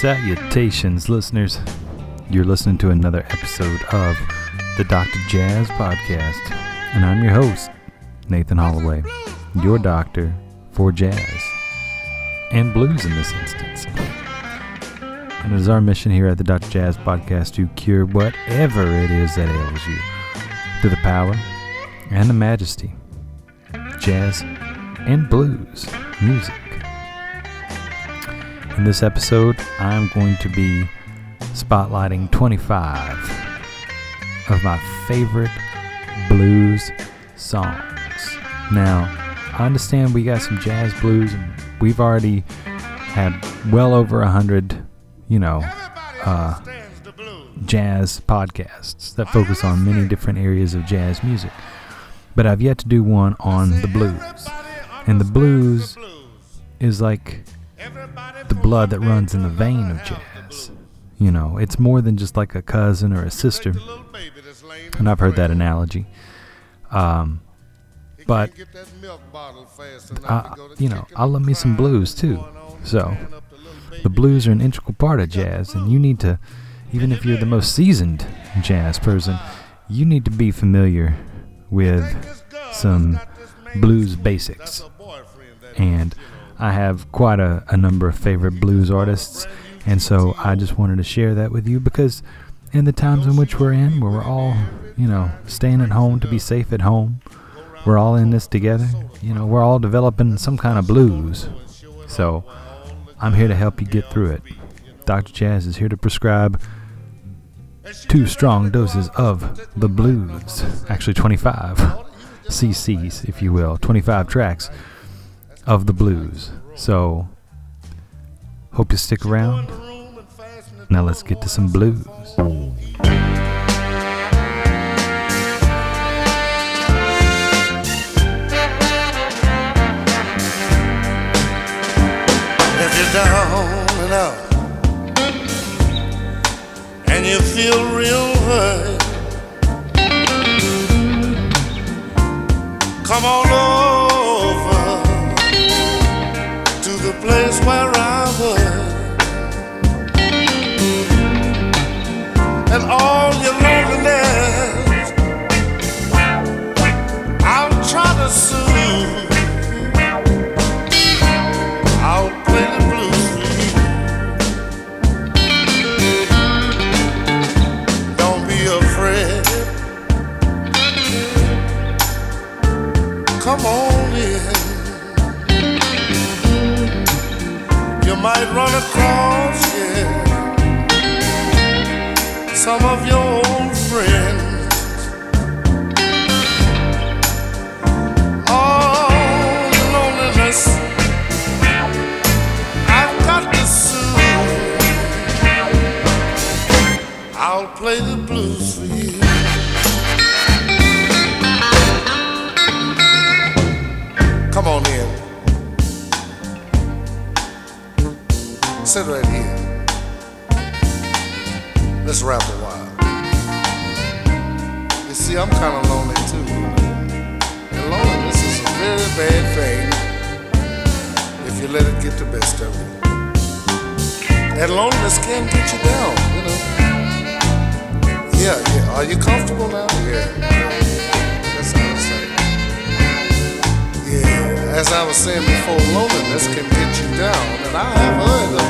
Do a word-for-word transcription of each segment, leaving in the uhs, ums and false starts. Salutations, listeners. You're listening to another episode of the Doctor Jazz Podcast, and I'm your host, Nathan Holloway, your doctor for jazz and blues in this instance. And it is our mission here at the Doctor Jazz Podcast to cure whatever it is that ails you through the power and the majesty of jazz and blues music. In this episode, I'm going to be spotlighting twenty-five of my favorite blues songs. Now, I understand we got some jazz blues, and we've already had well over a hundred, you know, uh, jazz podcasts that focus on many different areas of jazz music. But I've yet to do one on the blues. And the blues is like the blood that runs in the vein of jazz. You know, it's more than just like a cousin or a sister. And I've heard that analogy. Um, but, I, you know, I love me some blues too. So, the blues are an integral part of jazz. And you need to, even if you're the most seasoned jazz person, you need to be familiar with some blues basics. And I have quite a, a number of favorite blues artists. And so I just wanted to share that with you because in the times in which we're in, where we're all, you know, staying at home to be safe at home, we're all in this together. You know, we're all developing some kind of blues. So I'm here to help you get through it. Doctor Jazz is here to prescribe two strong doses of the blues. Actually, twenty-five C Cs, if you will, twenty-five tracks of the blues. So hope you stick around. Now let's get to some blues. If you're down and out and you feel real hurt, come on over to the place where I was. And all your loneliness, I'll try to soothe. I'll play the blues for you. Don't be afraid. Come on in. You might run across, yeah, some of your old friends. Oh, loneliness, I've got to soothe. I'll play the blues for you. Come on in. Sit right here. Let's rap a while. You see, I'm kind of lonely too. And loneliness is a very bad thing if you let it get the best of you. That loneliness can get you down, you know. Yeah, yeah. Are you comfortable now? Yeah. That's what I'm saying. Yeah. As I was saying before, loneliness can get you down, and I have heard of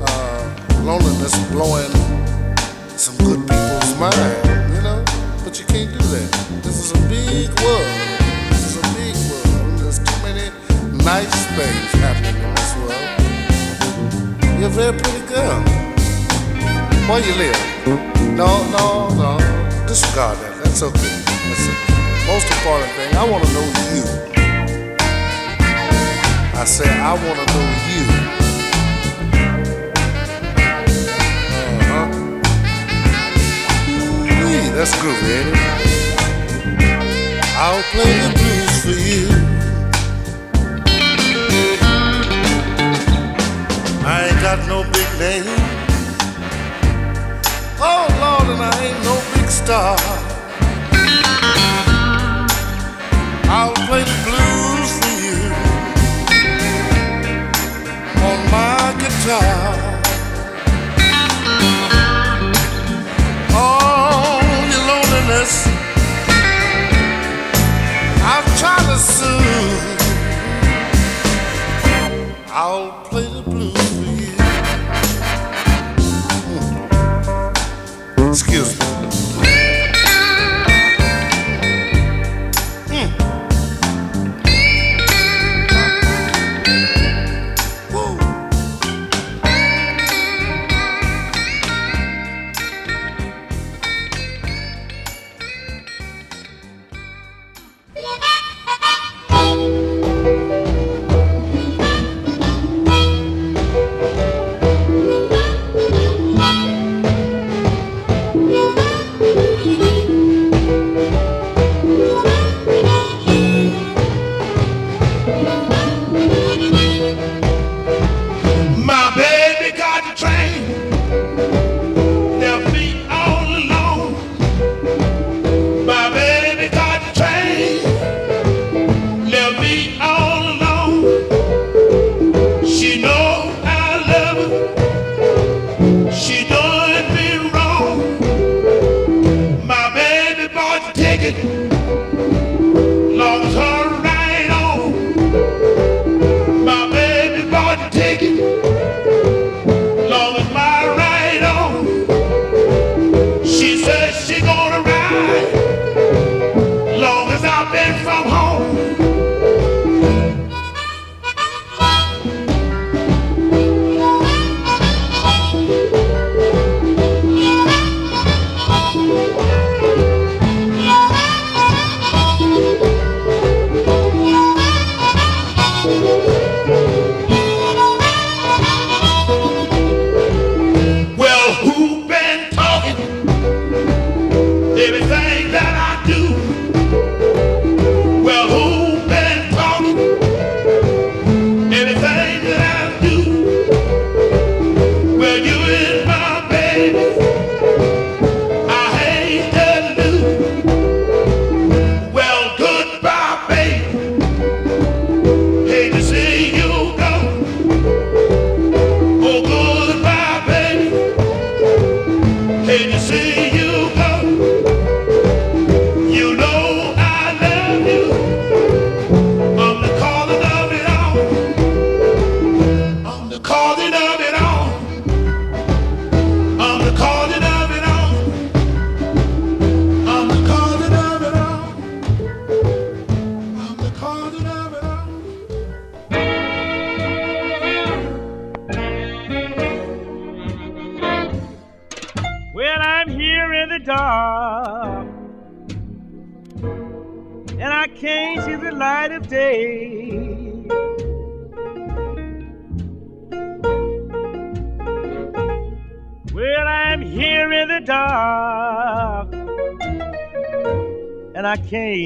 uh, loneliness blowing some good people's mind, you know, but you can't do that. This is a big world. This is a big world. There's too many nice things happening in this world. You're a very pretty girl. Where you live? No, no, no. Disregard that. That's okay. That's okay. Most important thing, I want to know you. I said, I want to know you. That's groovy, ain't it? I'll play the blues for you. I ain't got no big name. Oh, Lord, and I ain't no big star. I'll play the blues for you on my guitar. I'll play the blues for you. Mm. Excuse me.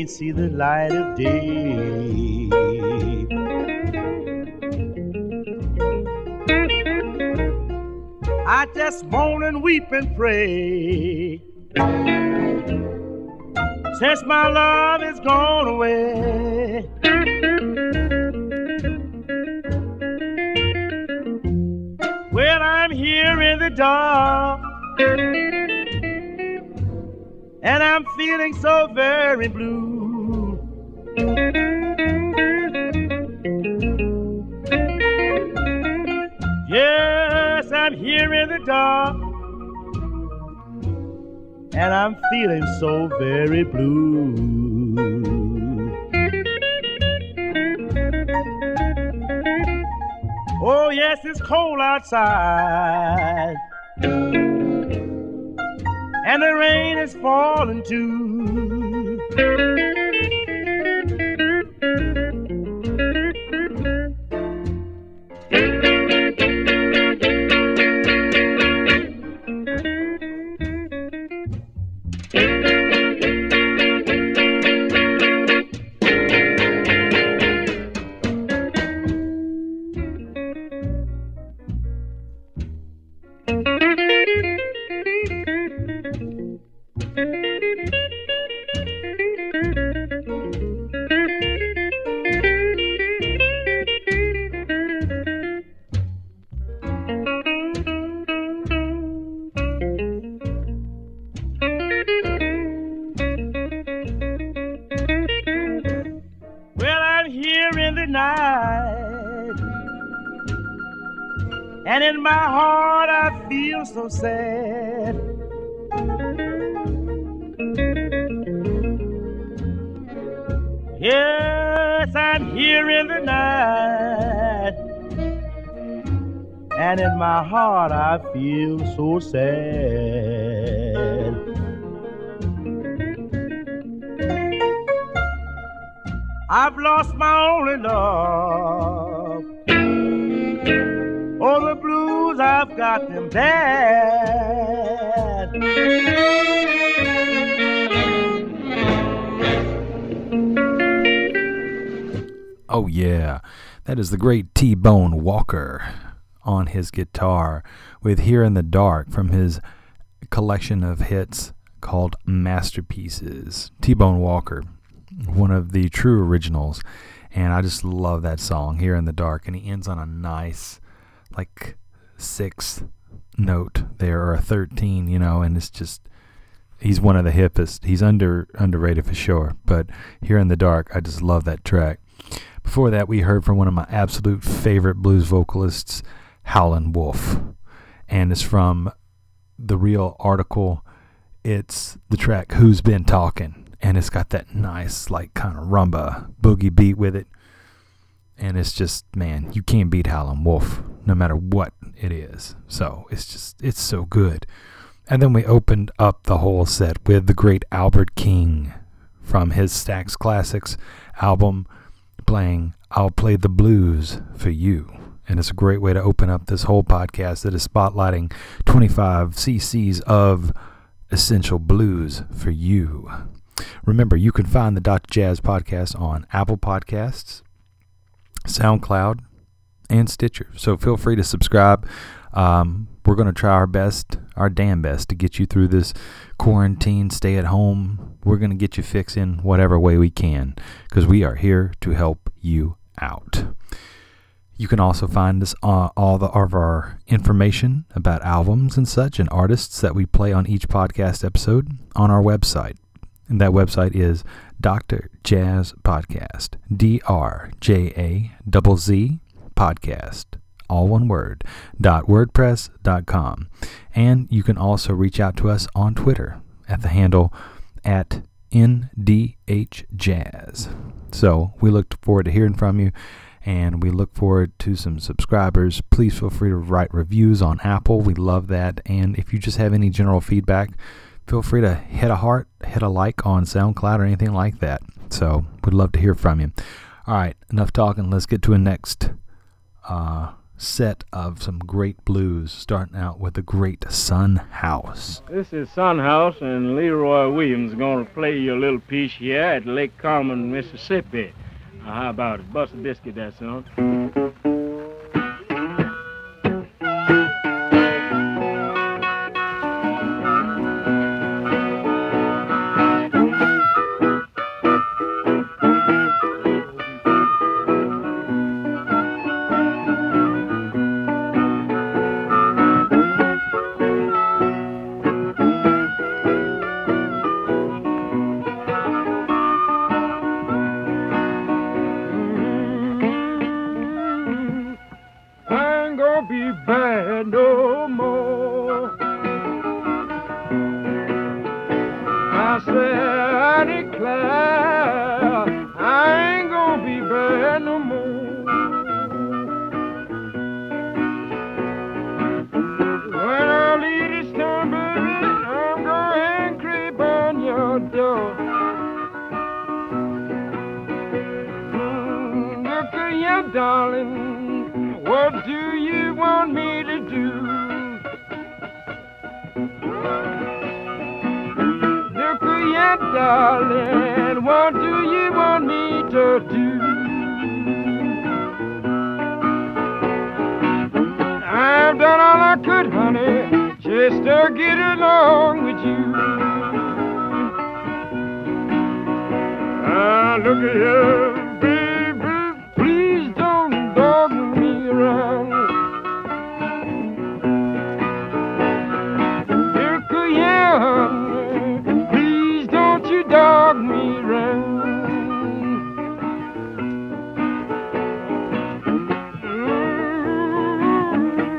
See the light of day. I just moan and weep and pray since my love is gone away. Well, I'm here in the dark and I'm feeling so very blue. Yes, I'm here in the dark, and I'm feeling so very blue. Oh yes, it's cold outside, and the rain is falling too. Thank you. and in my heart I feel so sad. Yes, I'm here in the night, and in my heart I feel so sad. I've lost my only love. Oh, the blues, I've got them bad. Oh yeah, that is the great T-Bone Walker on his guitar with Here in the Dark from his collection of hits called Masterpieces. T-Bone Walker, one of the true originals, and I just love that song, Here in the Dark, and he ends on a nice, like, sixth note there, or a thirteen, you know, and it's just, he's one of the hippest. He's under underrated for sure, but Here in the Dark, I just love that track. Before that, we heard from one of my absolute favorite blues vocalists, Howlin' Wolf, and it's from the Real article. It's the track Who's Been Talking? And it's got that nice, like, kind of rumba boogie beat with it. And it's just, man, you can't beat Howlin' Wolf, no matter what it is. So it's just, it's so good. And then we opened up the whole set with the great Albert King from his Stax Classics album, playing I'll Play the Blues for You. And it's a great way to open up this whole podcast that is spotlighting twenty-five cc's of essential blues for you. Remember, you can find the Doctor Jazz Podcast on Apple Podcasts, SoundCloud, and Stitcher. So feel free to subscribe. Um, we're going to try our best, our damn best, to get you through this quarantine, stay at home. We're going to get you fixed in whatever way we can, because we are here to help you out. You can also find us uh, all the, of our information about albums and such and artists that we play on each podcast episode on our website. And that website is Doctor Jazz Podcast, D R J A Z Z Podcast, all one word, dot wordpress dot com. And you can also reach out to us on Twitter at the handle at N D H Jazz. So we look forward to hearing from you, and we look forward to some subscribers. Please feel free to write reviews on Apple. We love that. And if you just have any general feedback, feel free to hit a heart, hit a like on SoundCloud or anything like that. So we'd love to hear from you. All right, enough talking. Let's get to a next uh, set of some great blues, starting out with the great Sun House. This is Sun House, and Leroy Williams is going to play you a little piece here at Lake Carman, Mississippi. Uh, how about it? Bust a biscuit, that song.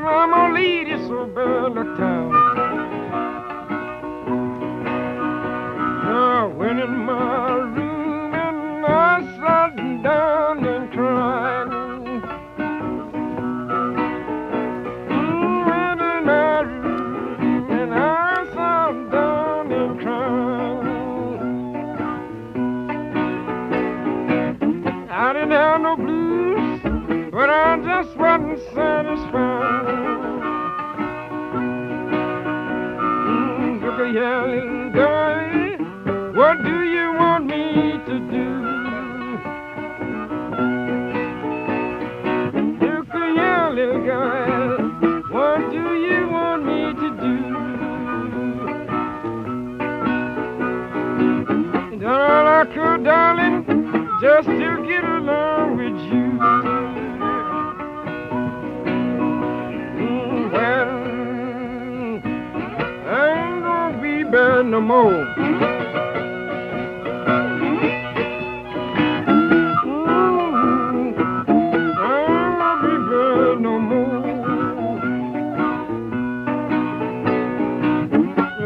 I'm California town. I went in my room and I sat down and cried. Went in my room and I sat down and cried. I didn't have no blues, but I just wasn't satisfied. Yeah, little girl, what do you want me to do? Look, yeah, little girl, what do you want me to do? And all I could, darling, just to get along with you. Well, bad no more. I'll be bad no more.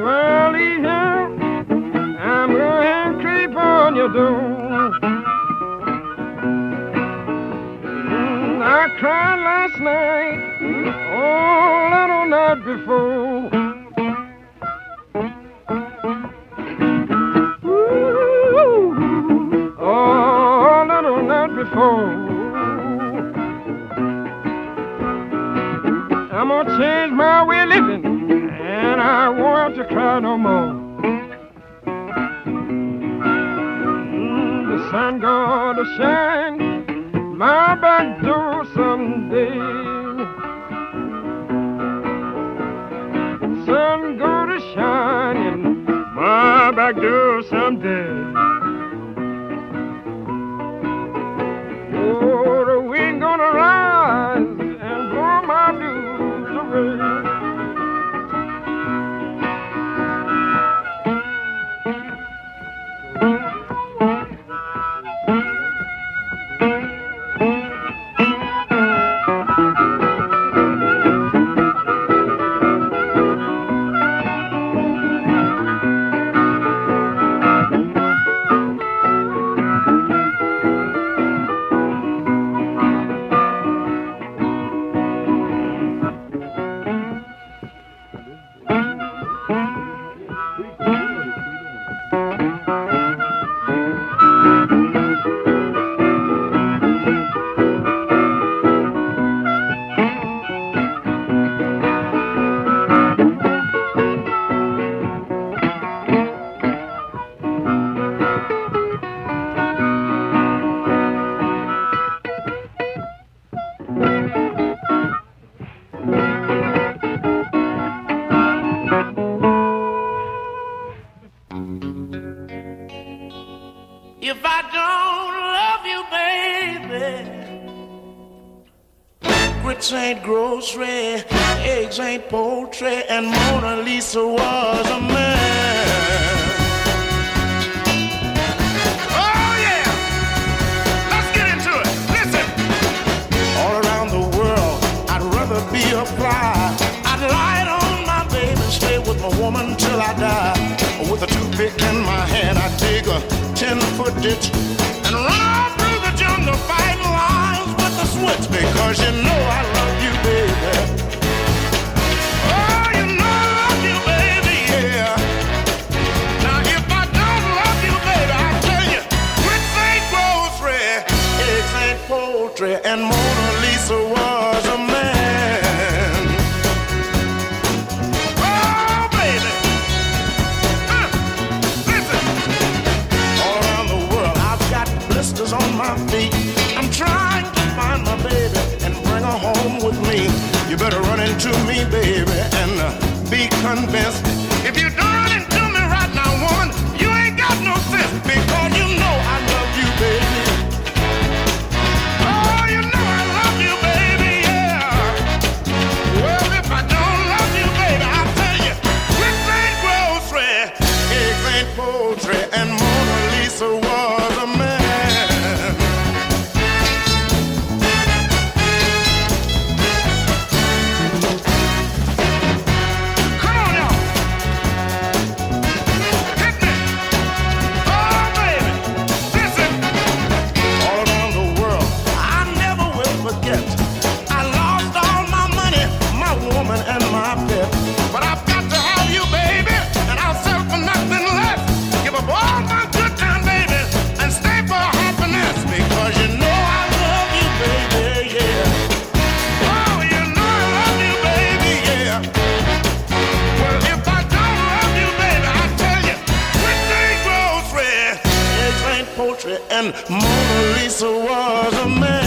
Well, here I'm gonna creep on your door. I cried last night, all I don't night before. I'm gonna change my way of living, and I won't have to cry no more. The sun gonna shine my back door someday. The sun gonna shine in my back door someday. Oh, the wind gonna rise and blow my blues away. and Mona Lisa was a man.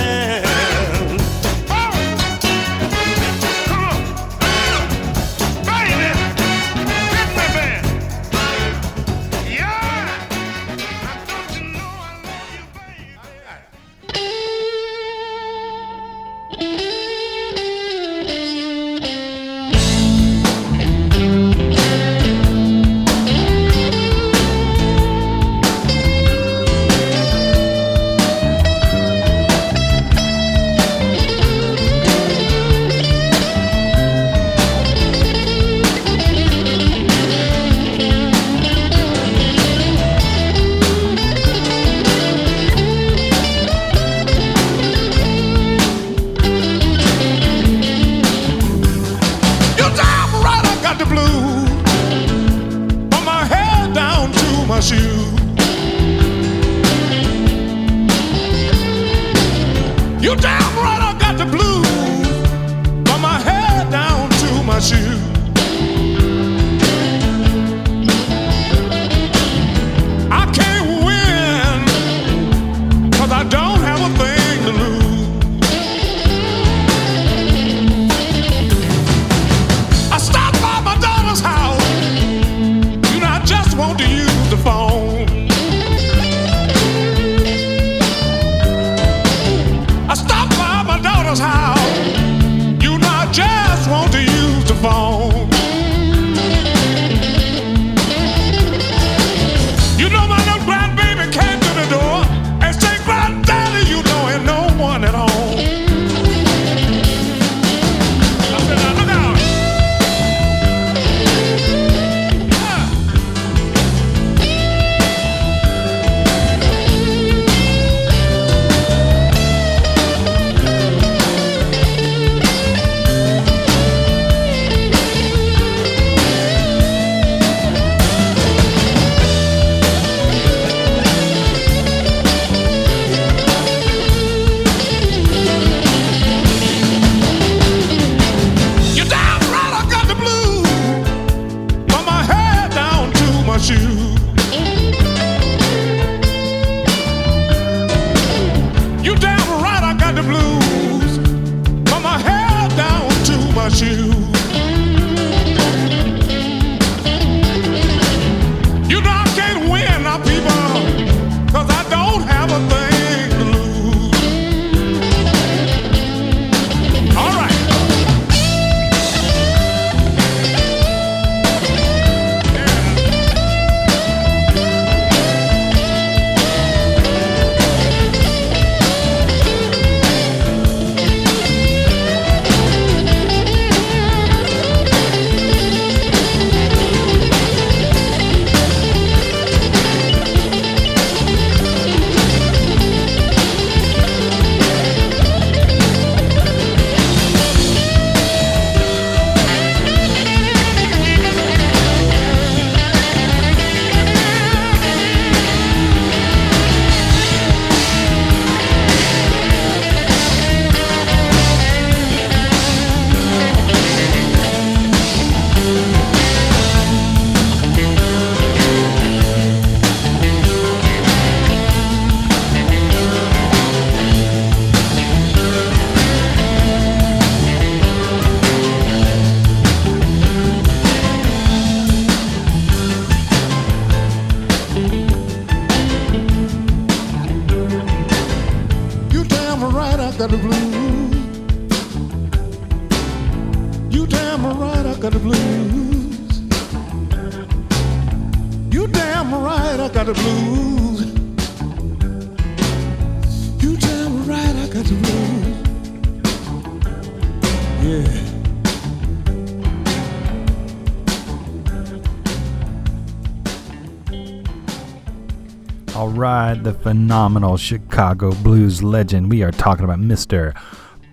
The phenomenal Chicago blues legend. We are talking about Mister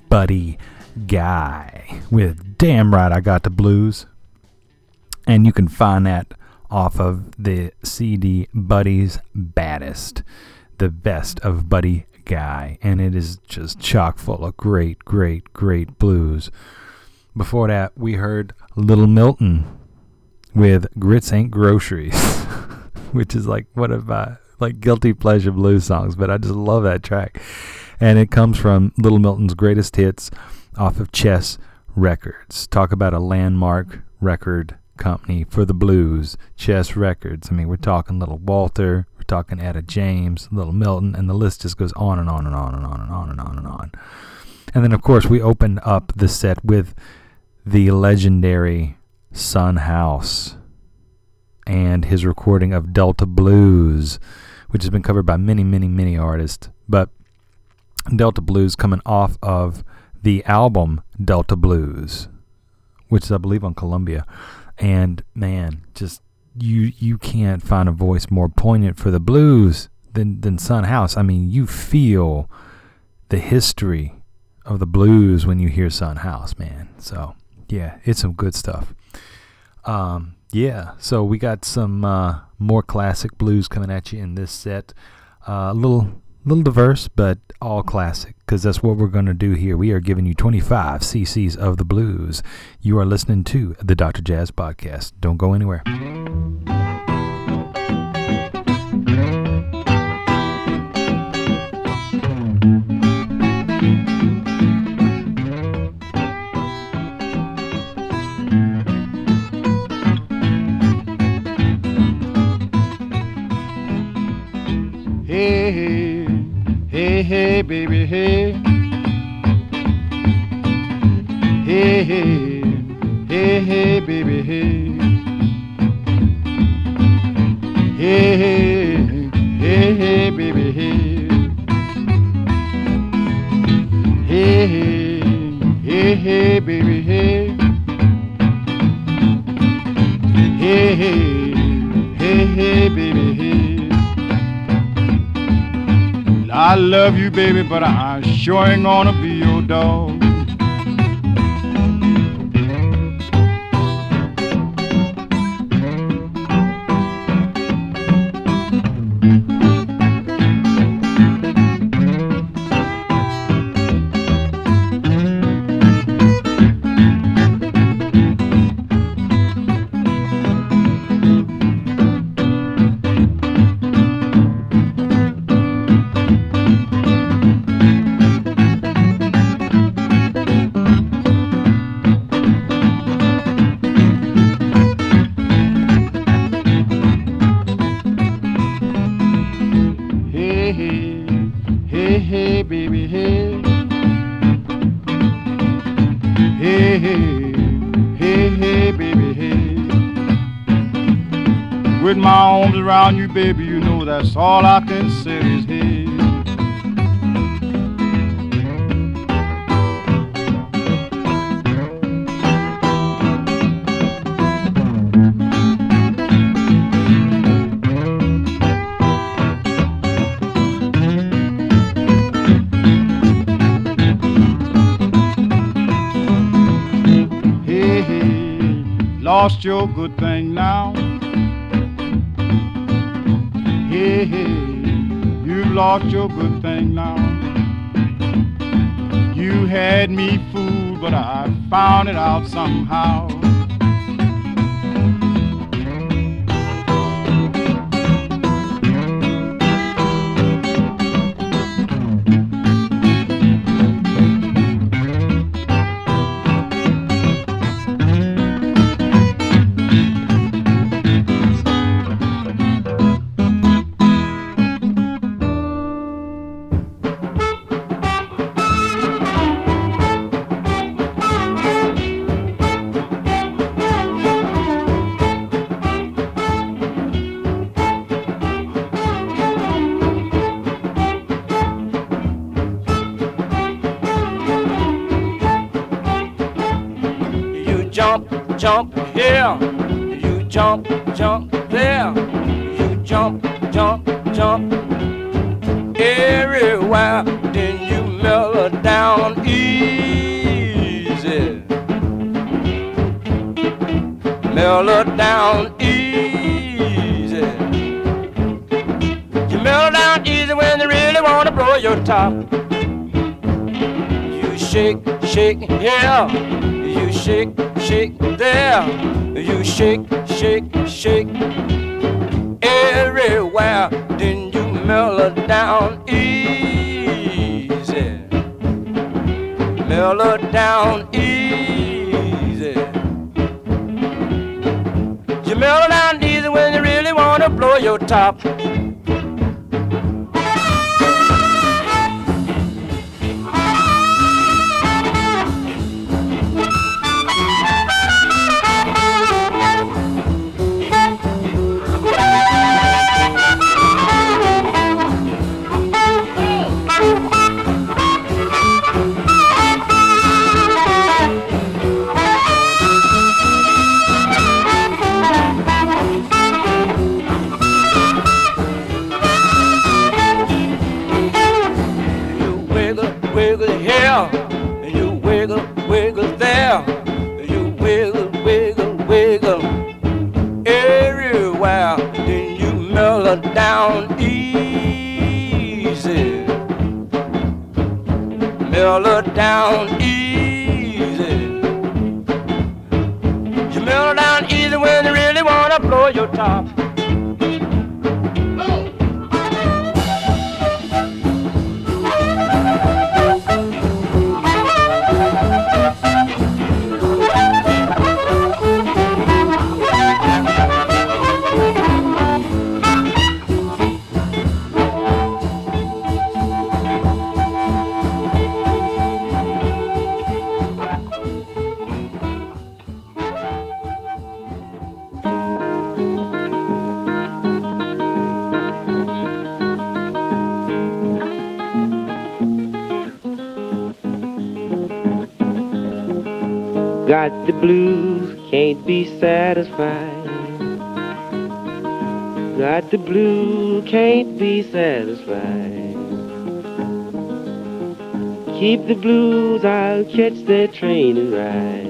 Buddy Guy with Damn Right I Got the Blues. And you can find that off of the C D Buddy's Baddest, the best of Buddy Guy. And it is just chock full of great, great, great blues. Before that, we heard Lil Milton with Grits Ain't Groceries, which is like, what have I... like guilty pleasure blues songs, but I just love that track. And it comes from Little Milton's greatest hits off of Chess Records. Talk about a landmark record company for the blues, Chess Records. I mean, we're talking Little Walter, we're talking Etta James, Little Milton, and the list just goes on and on and on and on and on and on and on. And then, of course, we opened up the set with the legendary Sun House and his recording of Delta Blues, which has been covered by many, many, many artists. But Delta Blues coming off of the album Delta Blues, which is, I believe, on Columbia. And, man, just you you can't find a voice more poignant for the blues than, than Sun House. I mean, you feel the history of the blues when you hear Sun House, man. So, yeah, it's some good stuff. Um, yeah, so we got some uh, more classic blues coming at you in this set. Uh, a little... little diverse, but all classic, because that's what we're going to do here. We are giving you twenty-five C Cs of the blues. You are listening to the Doctor Jazz Podcast. Don't go anywhere. Hey, hey. Hey, hey, baby, hey. Hey, hey, hey, hey, baby, hey. Hey, hey, hey, hey, baby, hey. Hey, hey, hey, hey, baby, hey. Hey, hey, hey, hey, baby, hey. I love you, baby, but I sure ain't gonna be your dog. You, baby, you know that's all I can say is hey. Hey, hey, lost your good thing now. Hey, hey, you've lost your good thing now. You had me fooled, but I found it out somehow. Jump here, you jump, jump there, you jump, jump, jump everywhere, then you mellow down easy, mellow down easy, you mellow down easy when you really want to blow your top, you shake, shake here, you shake, shake there, you shake, shake, shake everywhere, then you mellow down easy, mellow down easy. You mellow down easy when you really wanna blow your top. Got the blues, can't be satisfied. Got the blues, can't be satisfied. Keep the blues, I'll catch that train and ride.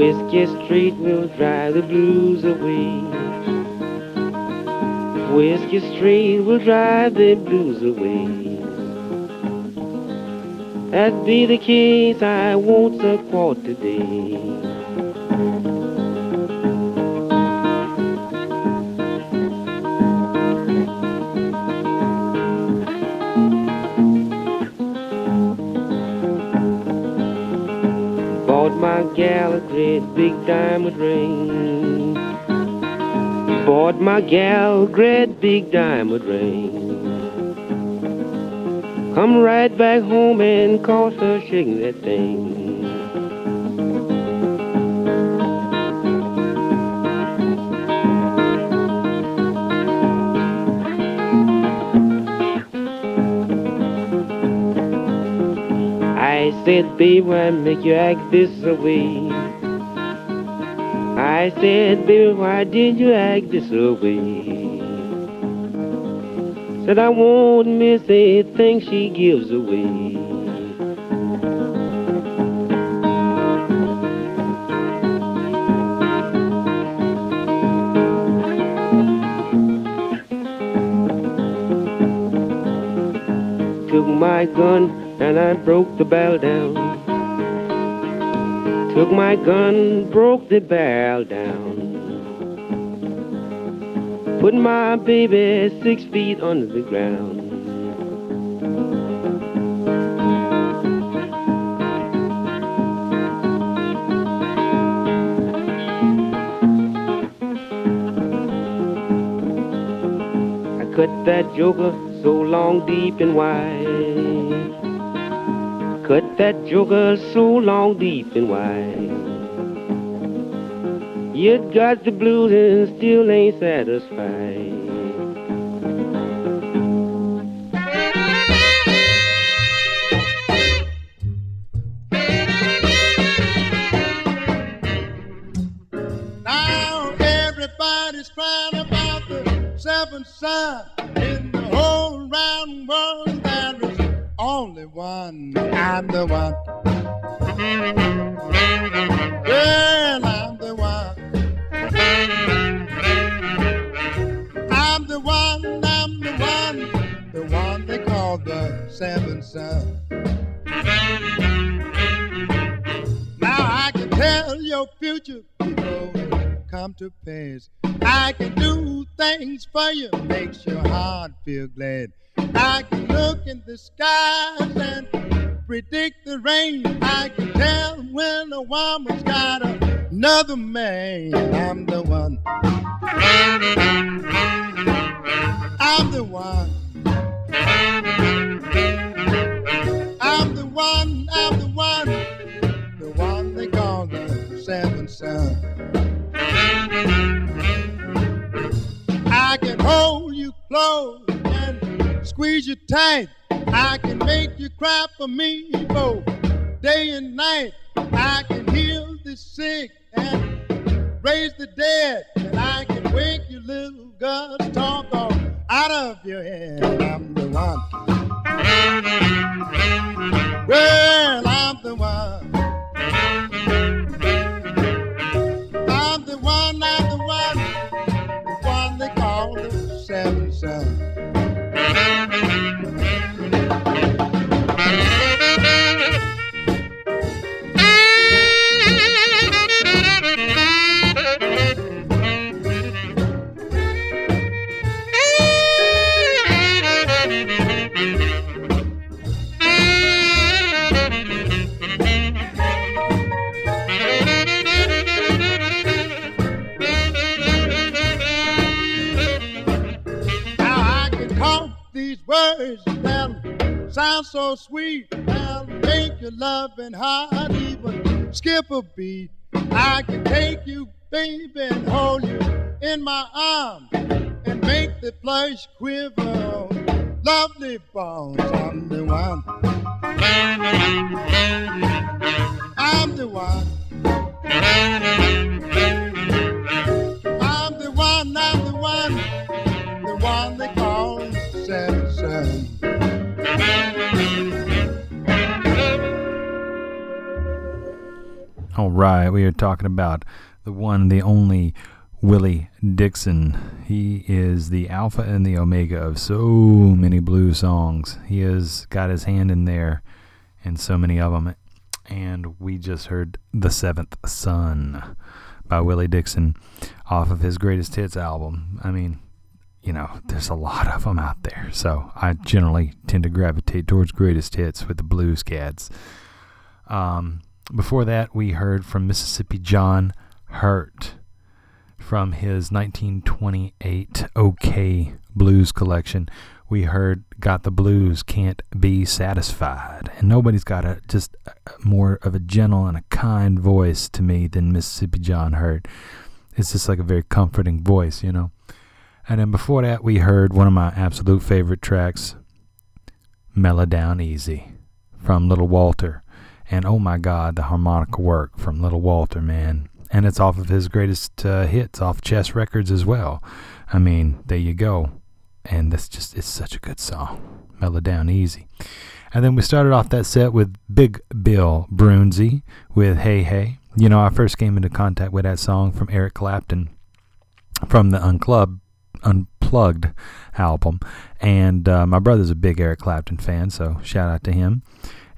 Whiskey Street will drive the blues away. Whiskey Street will drive the blues away. That be the case, I won't support today. Bought my gal a great big diamond ring. Bought my gal a great big diamond ring. Come right back home and caught her shaking that thing. I said, baby, why make you act this way? I said, baby, why did you act this way? Said, I won't miss a thing she gives away. Took my gun and I broke the barrel down. Took my gun, broke the barrel down. Put my baby six feet under the ground. I cut that joker so long, deep and wide. Cut that joker so long, deep and wide. You got the blues and still ain't satisfied. Now everybody's crying about the seventh son in the whole round world. Only one, I'm the one. Well, I'm the one. I'm the one, I'm the one. The one they call the the seventh son. Now I can tell your future will come to pass. I can do things for you, makes your heart feel glad. I can look in the skies and predict the rain. I can tell when a woman's got another man. I'm the one. I'm the one. I'm the one, I'm the one, the one they call the seventh son. I can hold you close and squeeze you tight. I can make you cry for me both day and night. I can heal the sick and raise the dead. And I can wake your little girl's talk all out of your head. I'm the one. Well, I'm the one. I'm the one, I'm the one, the one they call the seventh son. Words that sound so sweet, I'll make your loving heart even skip a beat. I can take you, baby, and hold you in my arms and make the flesh quiver. Lovely bones. I'm the one. I'm the one. I'm the one. I'm the one. The one they call seven. All right, we are talking about the one, the only Willie Dixon. He is the alpha and the omega of so many blues songs. He has got his hand in there in so many of them. And we just heard The Seventh Son by Willie Dixon off of his Greatest Hits album. I mean, you know, there's a lot of them out there. So I generally tend to gravitate towards Greatest Hits with the blues cats. Um, before that, we heard from Mississippi John Hurt from his nineteen twenty-eight OK Blues collection. We heard Got the Blues, Can't Be Satisfied. And nobody's got a just a, more of a gentle and a kind voice to me than Mississippi John Hurt. It's just like a very comforting voice, you know. And then before that, we heard one of my absolute favorite tracks, Mellow Down Easy, from Little Walter. And oh my God, the harmonic work from Little Walter, man. And it's off of his Greatest uh, Hits, off Chess Records as well. I mean, there you go. And that's just, it's such a good song, Mellow Down Easy. And then we started off that set with Big Bill Broonzy with Hey Hey. You know, I first came into contact with that song from Eric Clapton from the Unplugged. Unplugged album, and uh, my brother's a big Eric Clapton fan, so shout out to him.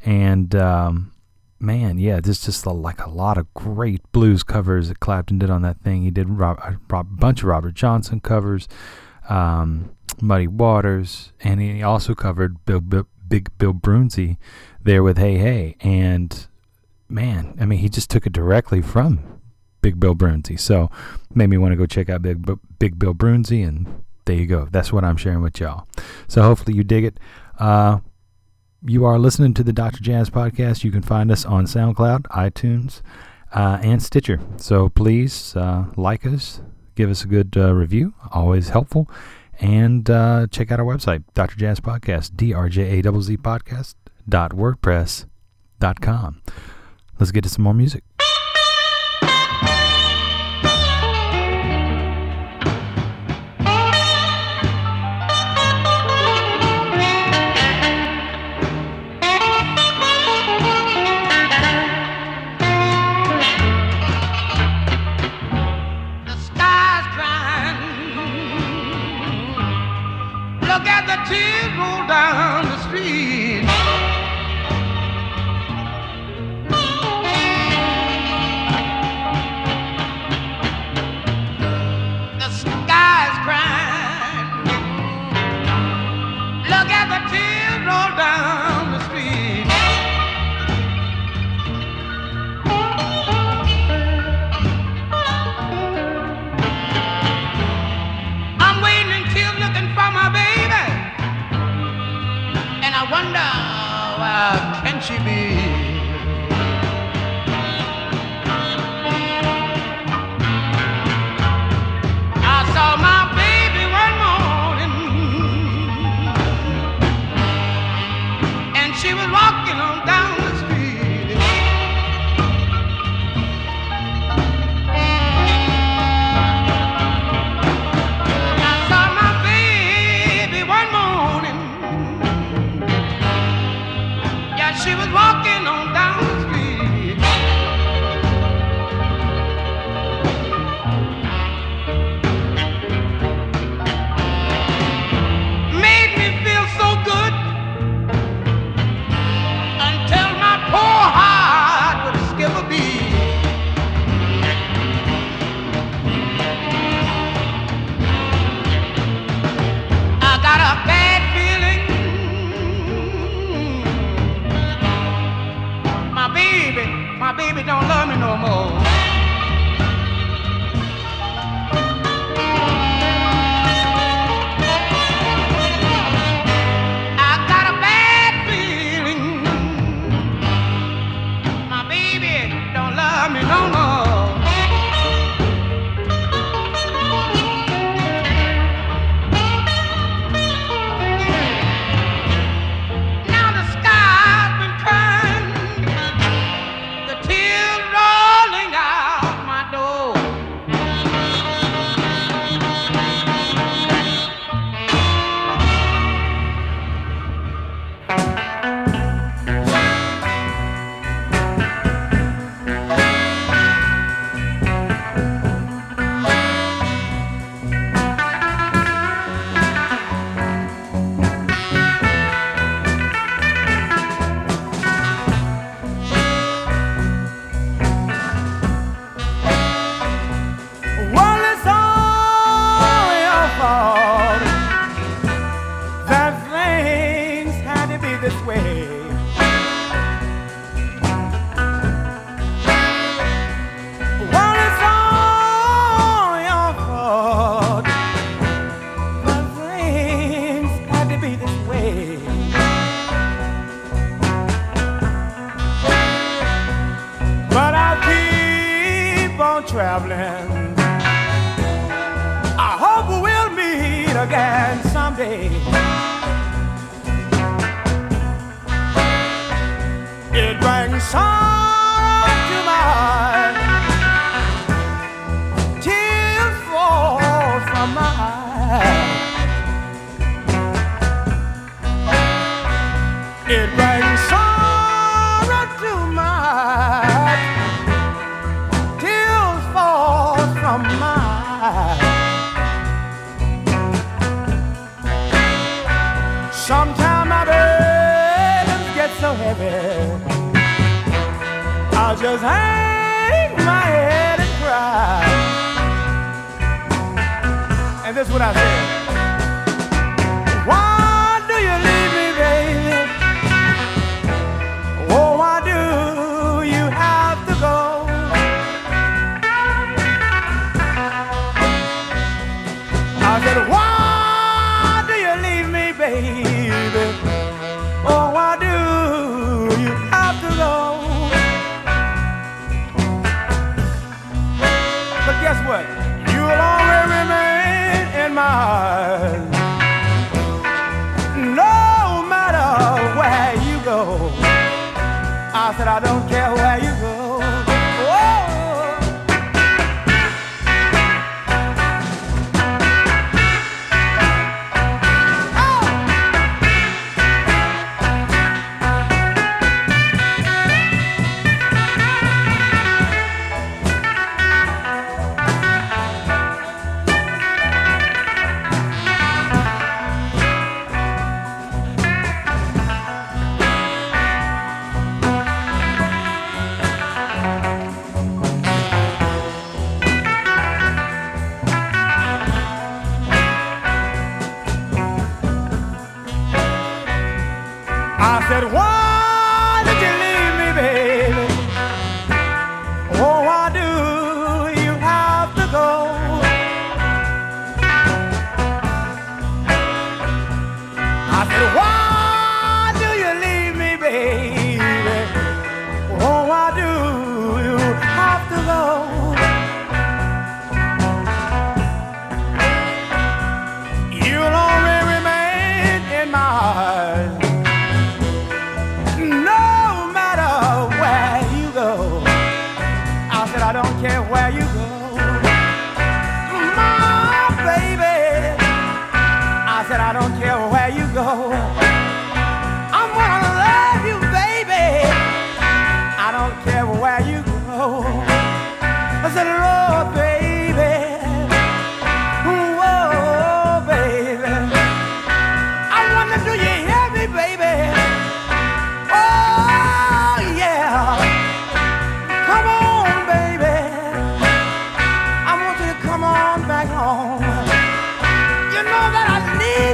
And um, man, yeah, there's just a, like a lot of great blues covers that Clapton did on that thing. He did Rob, a bunch of Robert Johnson covers, um, Muddy Waters, and he also covered Bill, Bill, Big Bill Broonzy there with Hey Hey. And man, I mean, he just took it directly from Big Bill Broonzy, so made me want to go check out Big Big Bill Broonzy, and there you go. That's what I'm sharing with y'all. So hopefully you dig it. Uh, you are listening to the Doctor Jazz Podcast. You can find us on SoundCloud, iTunes, uh, and Stitcher. So please uh, like us, give us a good uh, review, always helpful, and uh, check out our website, Doctor Jazz Podcast, D R J A Z Z podcast dot wordpress dot com. Let's get to some more music. Down the street. would she be?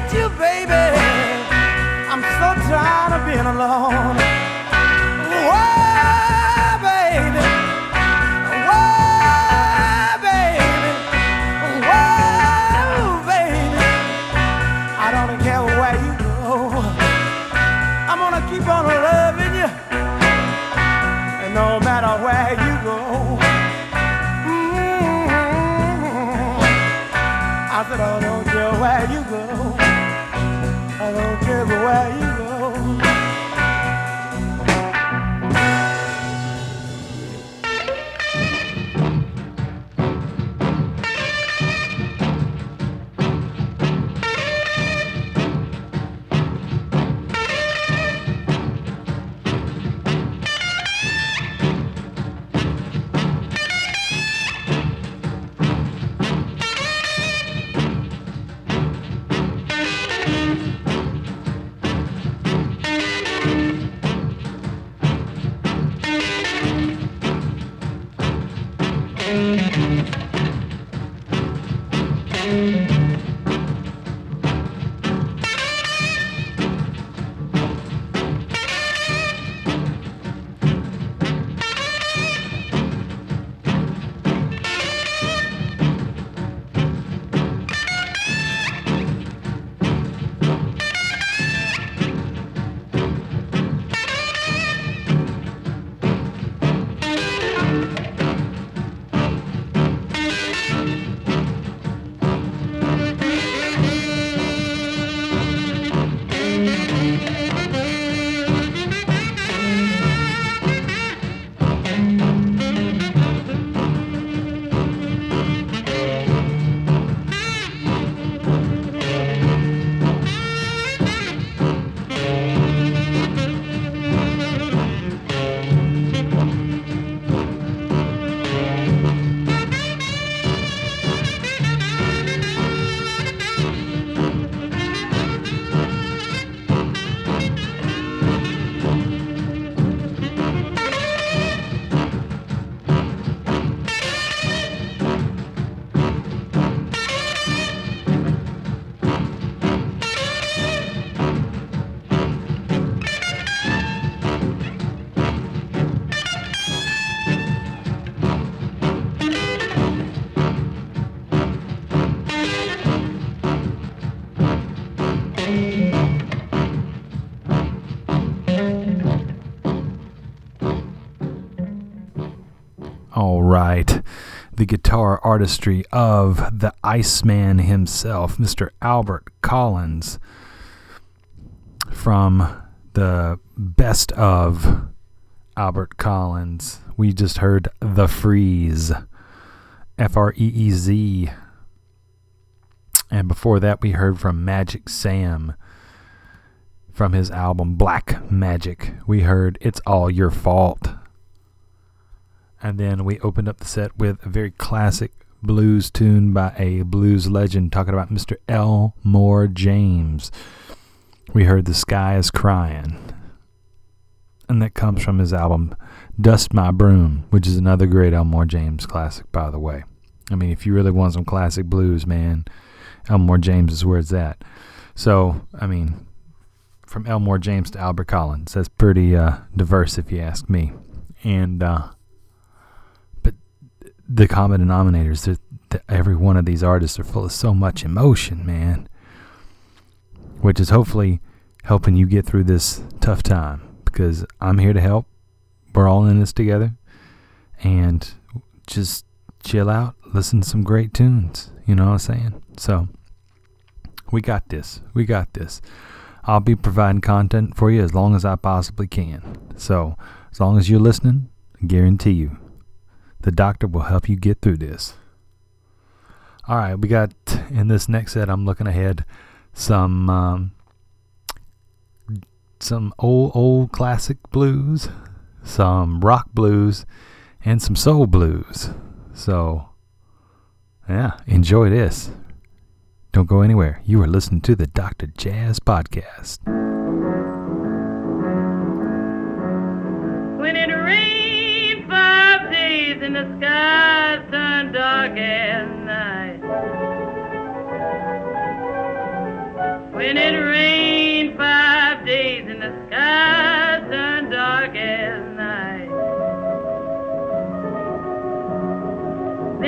need you, baby. I'm so tired of being alone. Whoa, baby. Whoa, baby. Whoa, baby. I don't care where you go. I'm gonna keep on loving you. And no matter where you go. I said, I don't care where you go. I don't care where you Right, the guitar artistry of the Iceman himself, Mister Albert Collins, from the best of Albert Collins. We just heard The Freeze, F R E E Z. And before that, we heard from Magic Sam, from his album Black Magic. We heard It's All Your Fault. And then we opened up the set with a very classic blues tune by a blues legend, talking about Mister Elmore James. We heard The Sky Is Crying. And that comes from his album Dust My Broom, which is another great Elmore James classic, by the way. I mean, if you really want some classic blues, man, Elmore James is where it's at. So, I mean, from Elmore James to Albert Collins, that's pretty uh, diverse if you ask me. And, uh, the common denominators that, that every one of these artists are full of so much emotion, man, which is hopefully helping you get through this tough time, because I'm here to help. We're all in this together, and just chill out, listen to some great tunes, you know what I'm saying? So we got this, we got this. I'll be providing content for you as long as I possibly can. So as long as you're listening, I guarantee you the doctor will help you get through this. All right, we got in this next set, I'm looking ahead, some um, some old, old classic blues, some rock blues, and some soul blues. So, yeah, enjoy this. Don't go anywhere. You are listening to the Doctor Jazz Podcast. When it rains, in the sky turn dark as night.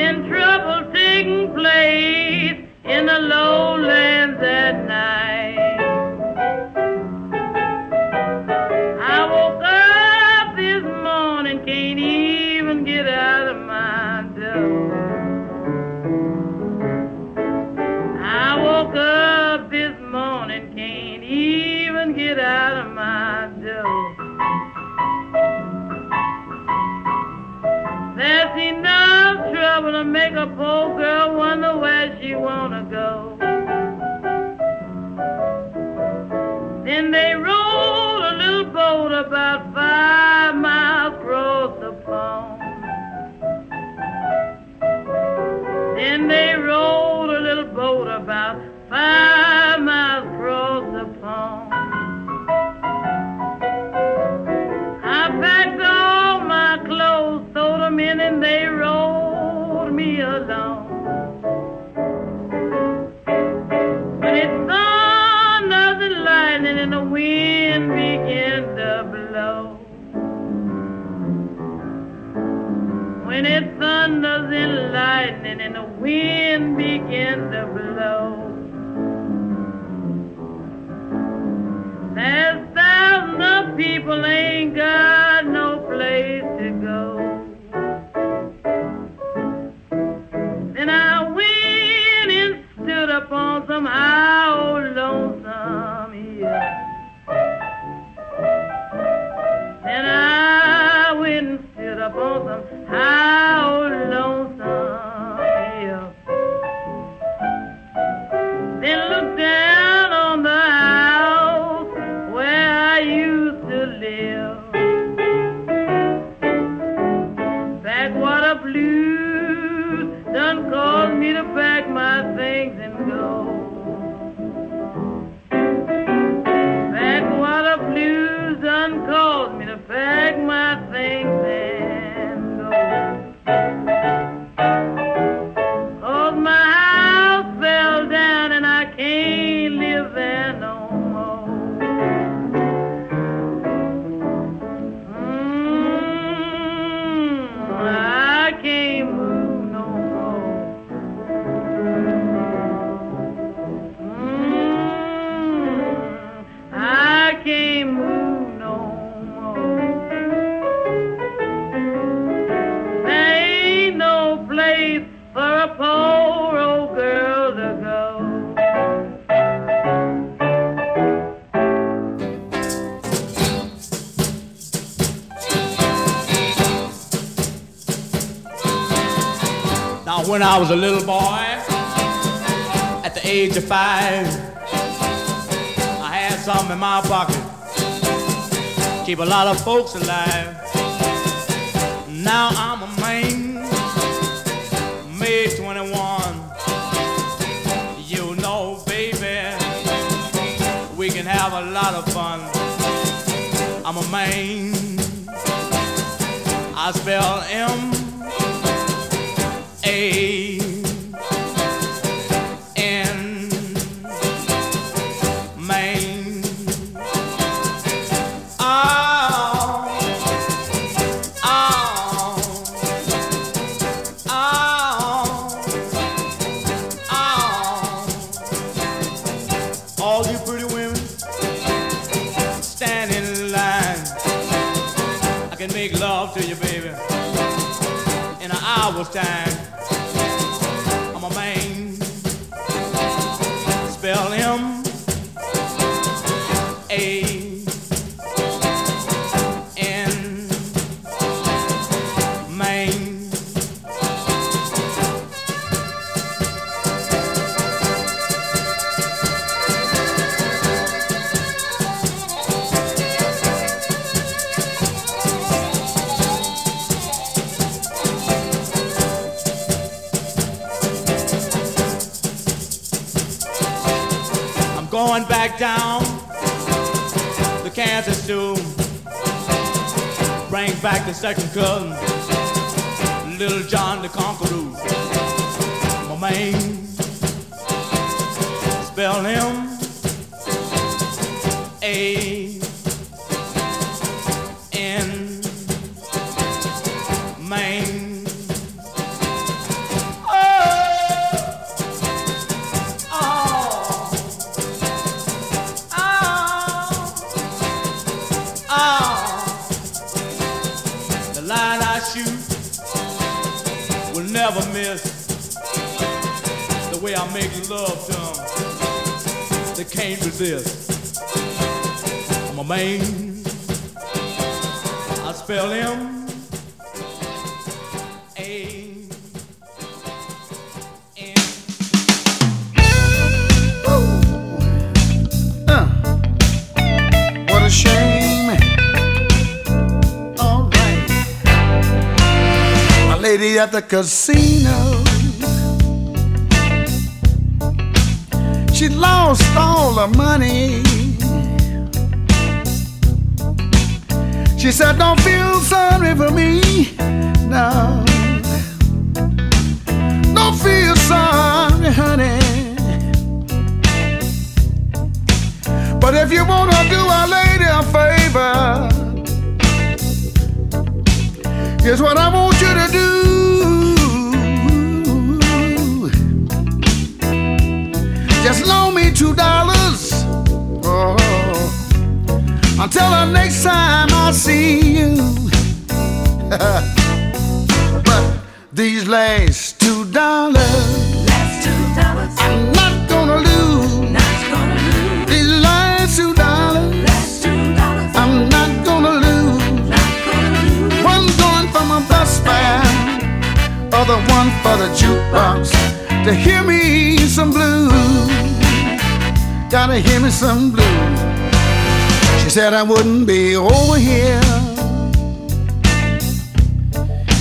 in trouble taking place in the lowlands at night. I woke up this morning, can't even get out of my door. I woke up this morning, can't even get out of my door. There's enough trouble to make a poor girl wonder where she wanna go. Then they rolled a little boat about five miles across the pond. Then they rolled a little boat about five miles across the pond. I packed all my clothes, throwed them in, and they rode me along. When it thundered and lightning and the wind began to blow. When it thunders and lightning and the wind began to blow. There's thousands of people ain't got no place to go. And I went and stood up on some high old lonesome hill. And I went and stood up on some high old lonesome hill. Then looked down on the house where I used to live. Backwater blues done caused me to pack my things and go. Backwater blues done caused me to pack my things and go. Cause my house fell down and I can't live there no more. Mm, I can't move. I can't move no more. There ain't no place for a poor old girl to go. Now, when I was a little boy, at the age of five, something in my pocket, keep a lot of folks alive. Now I'm a man, made twenty-one. You know, baby, we can have a lot of fun. I'm a man, I spell M A. Time. I'm a man, spell him A N, man. Going back down the Kansas Zoo, bring back the second cousin, Little John the Conqueror. My man, spell him A N, man. never miss the way I make love to them. They can't resist. I'm a man. I spell him. Lady at the casino, she lost all her money. She said, don't feel sorry for me, no. Don't feel sorry, honey. But if you want to do our lady a favor, here's what I want you to do. Just loan me two dollars. Oh, until the next time I see you. But these last two dollars, last two dollars, I'm not gonna lose. Not gonna lose. These last two dollars, last two dollars, I'm not gonna lose. Bus fan, other one for the jukebox to hear me some blues. Gotta hear me some blues. She said I wouldn't be over here.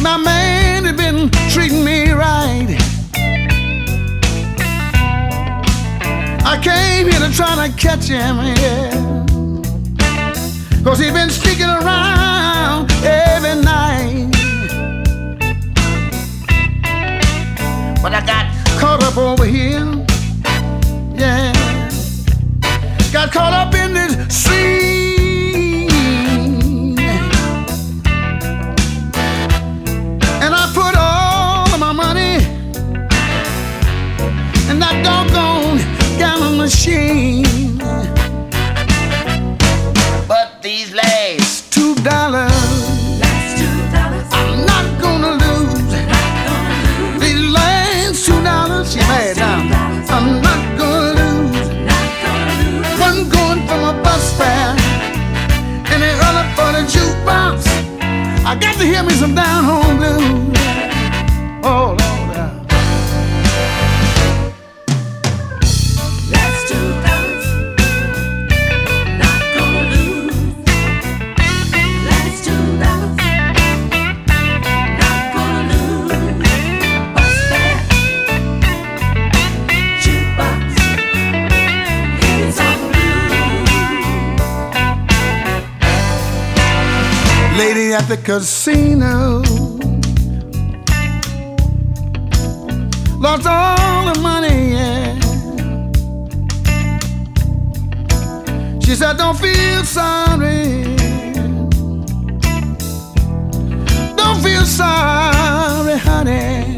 My man had been treating me right. I came here to try to catch him, yeah. Cause he'd been sneaking around every night. But I got caught up over here, yeah. Got caught up in this scene, and I put all of my money in that doggone gambling machine. But these last two dollars. She made down. I'm not gonna lose. One going for my bus fare, and the other for the jukebox. I got to hear me some down home blues. Oh Lord. Last two dollars, not gonna lose. Last two dollars, not gonna lose. Bus fare. Lady at the casino lost all the money, yeah. She said, don't feel sorry. Don't feel sorry, honey.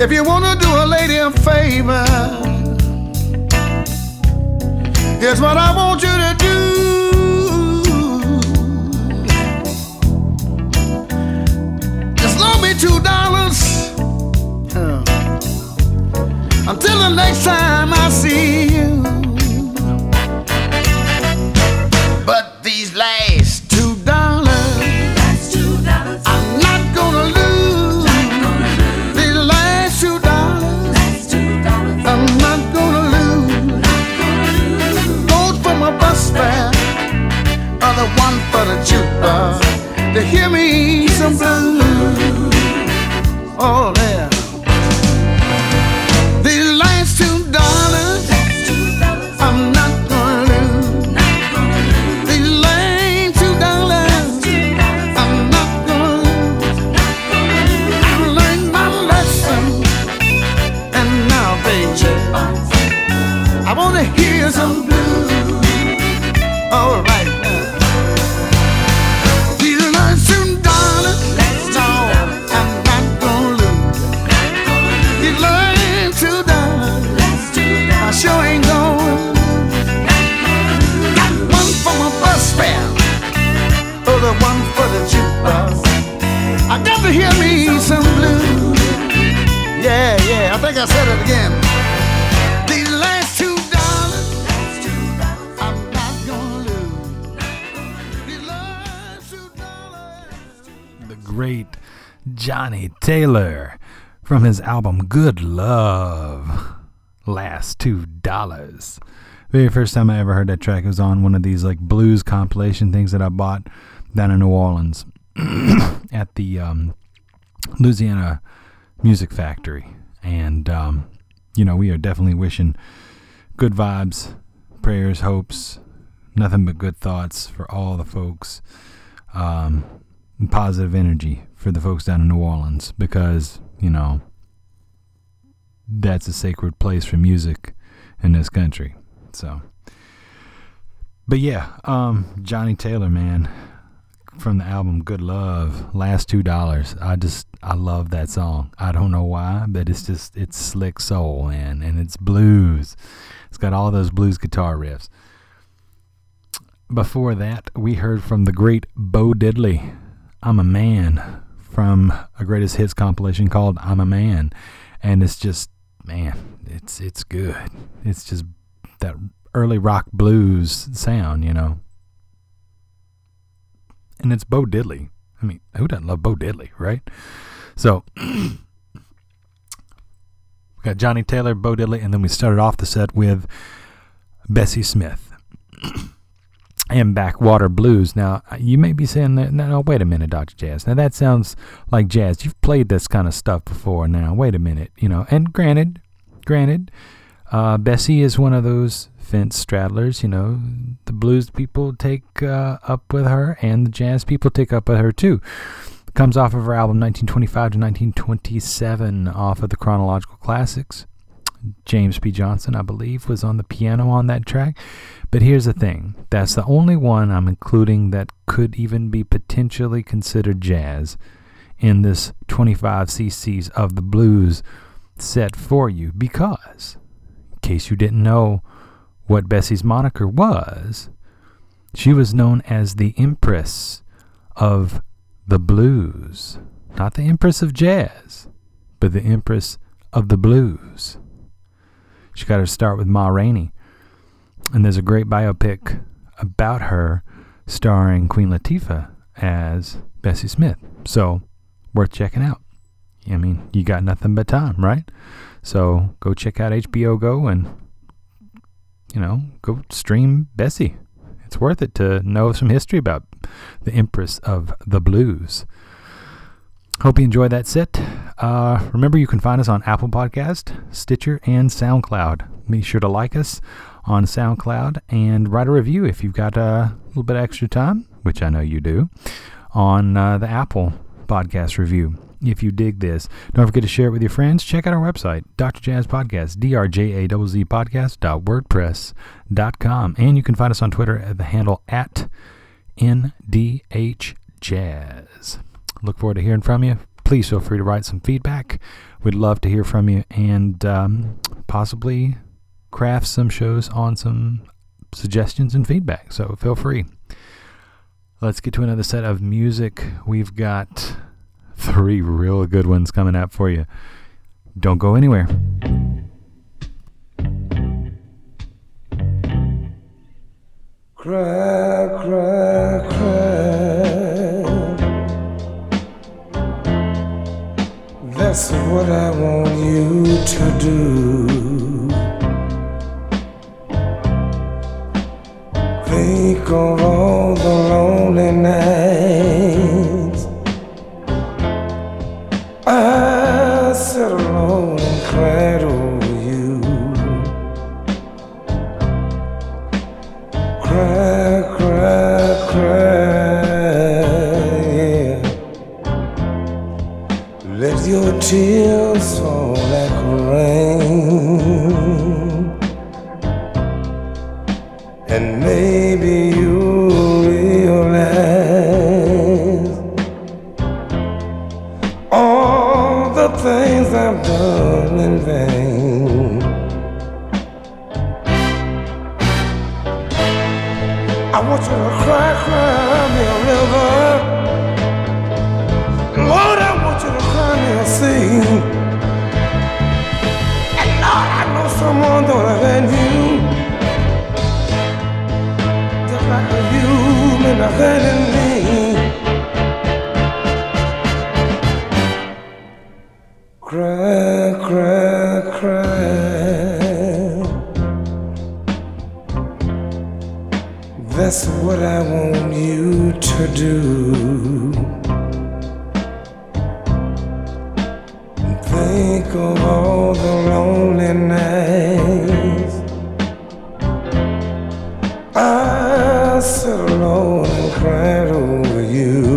If you want to do a lady a favor, here's what I want you to do. Two dollars uh, until the next time I see you. But these last two dollars, last two dollars, I'm not gonna lose. Not gonna lose. These last two dollars, last two dollars, I'm not gonna lose. Not gonna lose. Goes for my bus fare, other one for the jukebox to hear me some blues. Oh, yeah. The last two dollars, last two dollars, me some blue. Yeah, yeah, I think I said it again. These last two dollars, I'm not gonna lose. These last two dollars. The great Johnnie Taylor from his album Good Love. Last two dollars. Very first time I ever heard that track, it was on one of these like blues compilation things that I bought down in New Orleans at the um, Louisiana Music Factory. And, um, you know, we are definitely wishing good vibes, prayers, hopes, nothing but good thoughts for all the folks, um, and positive energy for the folks down in New Orleans, because, you know, that's a sacred place for music in this country. So, but yeah, um, Johnnie Taylor, man, from the album Good Love, last two dollars. I just, I love that song. I don't know why, but it's just, it's slick soul, man, and it's blues. It's got all those blues guitar riffs. Before that, we heard from the great Bo Diddley, I'm a Man, from a greatest hits compilation called I'm a Man. And it's just, man, it's, it's good. It's just that early rock blues sound, you know. And it's Bo Diddley. I mean, who doesn't love Bo Diddley, right? So, we got Johnnie Taylor, Bo Diddley, and then we started off the set with Bessie Smith and Backwater Blues. Now, you may be saying, that, no, no, wait a minute, Doctor Jazz. Now, that sounds like jazz. You've played this kind of stuff before now. Wait a minute, you know. And granted, granted, Uh, Bessie is one of those fence straddlers, you know. The blues people take uh, up with her, and the jazz people take up with her too. Comes off of her album nineteen twenty-five to nineteen twenty-seven, off of the Chronological Classics. James P. Johnson, I believe, was on the piano on that track. But here's the thing. That's the only one I'm including that could even be potentially considered jazz in this twenty-five C C's of the blues set for you, because... in case you didn't know what Bessie's moniker was, she was known as the Empress of the Blues. Not the Empress of Jazz, but the Empress of the Blues. She got her start with Ma Rainey. And there's a great biopic about her starring Queen Latifah as Bessie Smith. So, worth checking out. I mean, you got nothing but time, right? So go check out H B O Go and, you know, go stream Bessie. It's worth it to know some history about the Empress of the Blues. Hope you enjoyed that set. Uh, remember, you can find us on Apple Podcasts, Stitcher, and SoundCloud. Be sure to like us on SoundCloud and write a review if you've got a little bit of extra time, which I know you do, on uh, the Apple Podcast review. If you dig this, don't forget to share it with your friends. Check out our website, Doctor Jazz Podcast, D R J A Z Z podcast dot wordpress dot com. And you can find us on Twitter at the handle at N D H Jazz. Look forward to hearing from you. Please feel free to write some feedback. We'd love to hear from you and um, possibly craft some shows on some suggestions and feedback. So feel free. Let's get to another set of music. We've got... three real good ones coming up for you. Don't go anywhere. Cry, cry, cry. That's what I want you to do. Think of all the lonely nights I sat alone and cried over you. Cry, cry, cry, yeah. Let your tears fall like rain, and maybe you'll realize things I've done in vain. I want you to cry, cry me a river. Lord, I want you to Cry, cry, cry. That's what I want you to do. Think of all the lonely nights I sat alone and cried over you.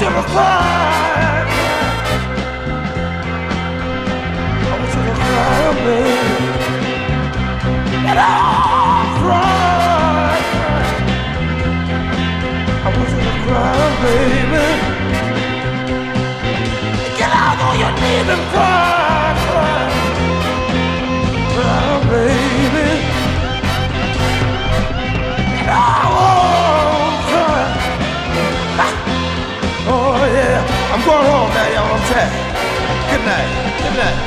you to cry. I want you to cry, baby. And I'll cry. I want you to cry, baby. Get out on your knees and cry, cry. Cry, baby. And I won't cry. Ah. Oh, yeah. I'm going home now, y'all. I'm tired. Good night. Good night.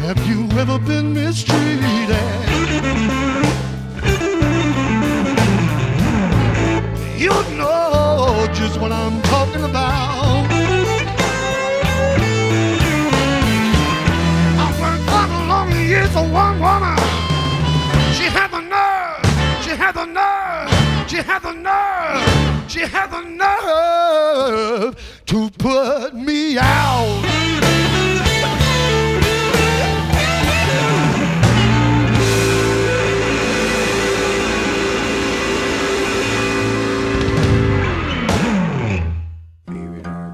Have you ever been mistreated? you'll know just what I'm talking about. I worked quite a long year for one woman. She had the nerve, she had the nerve, she had the nerve, she had the nerve to put me out.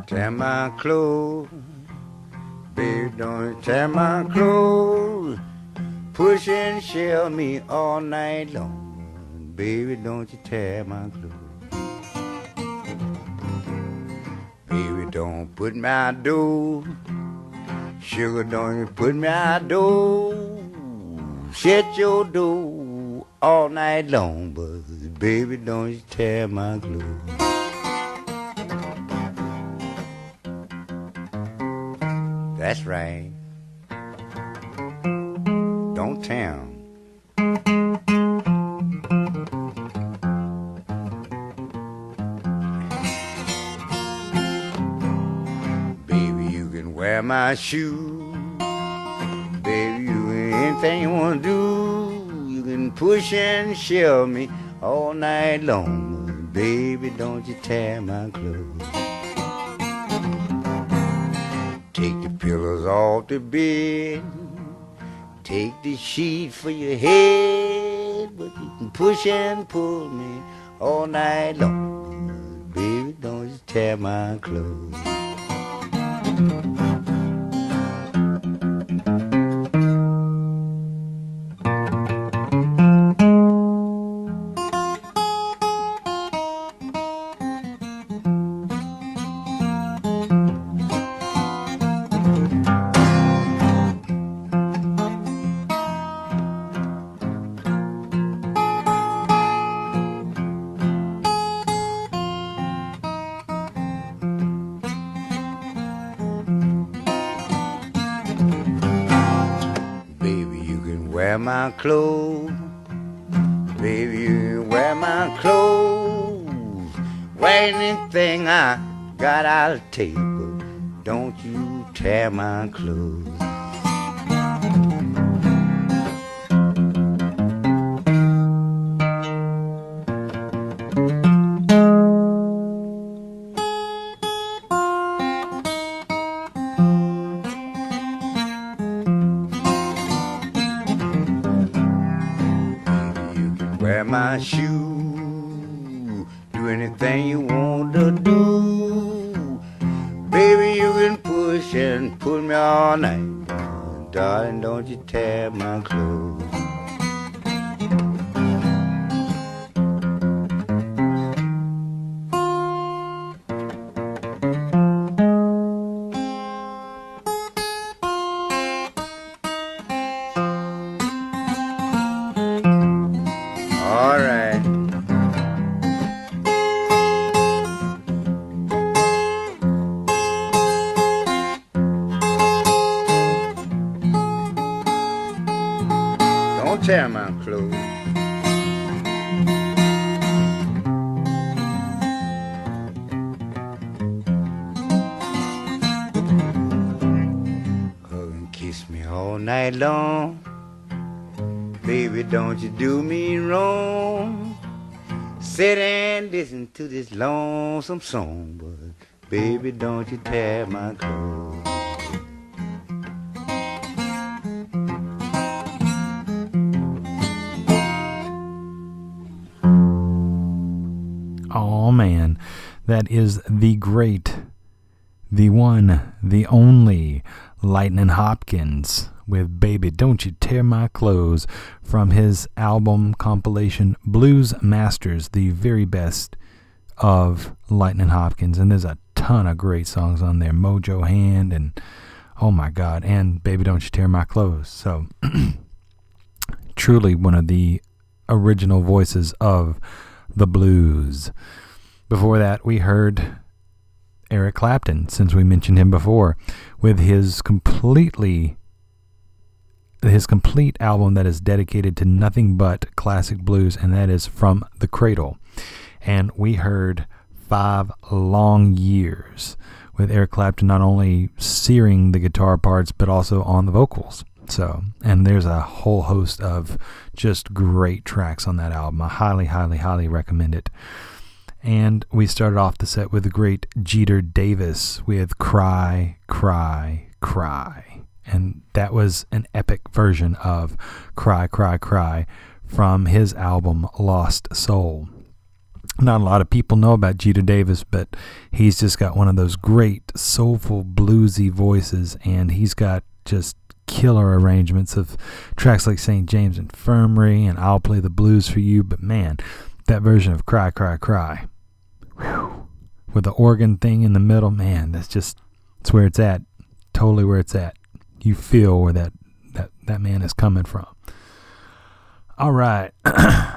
Tear my clothes, baby, don't tear my clothes. Push and shell me all night long, baby, don't you tear my clothes. Baby, don't put me out door, sugar, don't you put me out door. Shut your door all night long, but baby, don't you tear my clothes. That's right. Don't tell 'em. Baby, you can wear my shoes. Baby, you can anything you want to do. You can push and shove me all night long. Baby, don't you tear my clothes. Take the pillows off the bed, take the sheet for your head, but you can push and pull me all night long. Baby, don't you tear my clothes. Clothes, baby, you wear my clothes. Wear anything I got out of the table. Don't you tear my clothes. To this lonesome song, but baby, don't you tear my clothes. Oh man, that is the great, the one, the only Lightnin' Hopkins with Baby Don't You Tear My Clothes from his album compilation Blues Masters, the very best of Lightnin' Hopkins, and there's a ton of great songs on there. Mojo Hand and oh my god, and Baby Don't You Tear My Clothes. So truly one of the original voices of the blues. Before that we heard Eric Clapton, since we mentioned him before, with his completely his complete album that is dedicated to nothing but classic blues, and that is From the Cradle. and we heard five long years with Eric Clapton not only searing the guitar parts but also on the vocals. So, and there's a whole host of just great tracks on that album. I highly, highly, highly recommend it. And we started off the set with the great Jeter Davis with Cry, Cry, Cry. And that was an epic version of Cry, Cry, Cry from his album Lost Soul. Not a lot of people know about Jeter Davis, but he's just got one of those great soulful bluesy voices, and he's got just killer arrangements of tracks like Saint James Infirmary and I'll Play the Blues for You. But man, that version of Cry, Cry, Cry, whew, with the organ thing in the middle, man, that's just, it's where it's at, totally where it's at. You feel where that, that, that man is coming from. All right,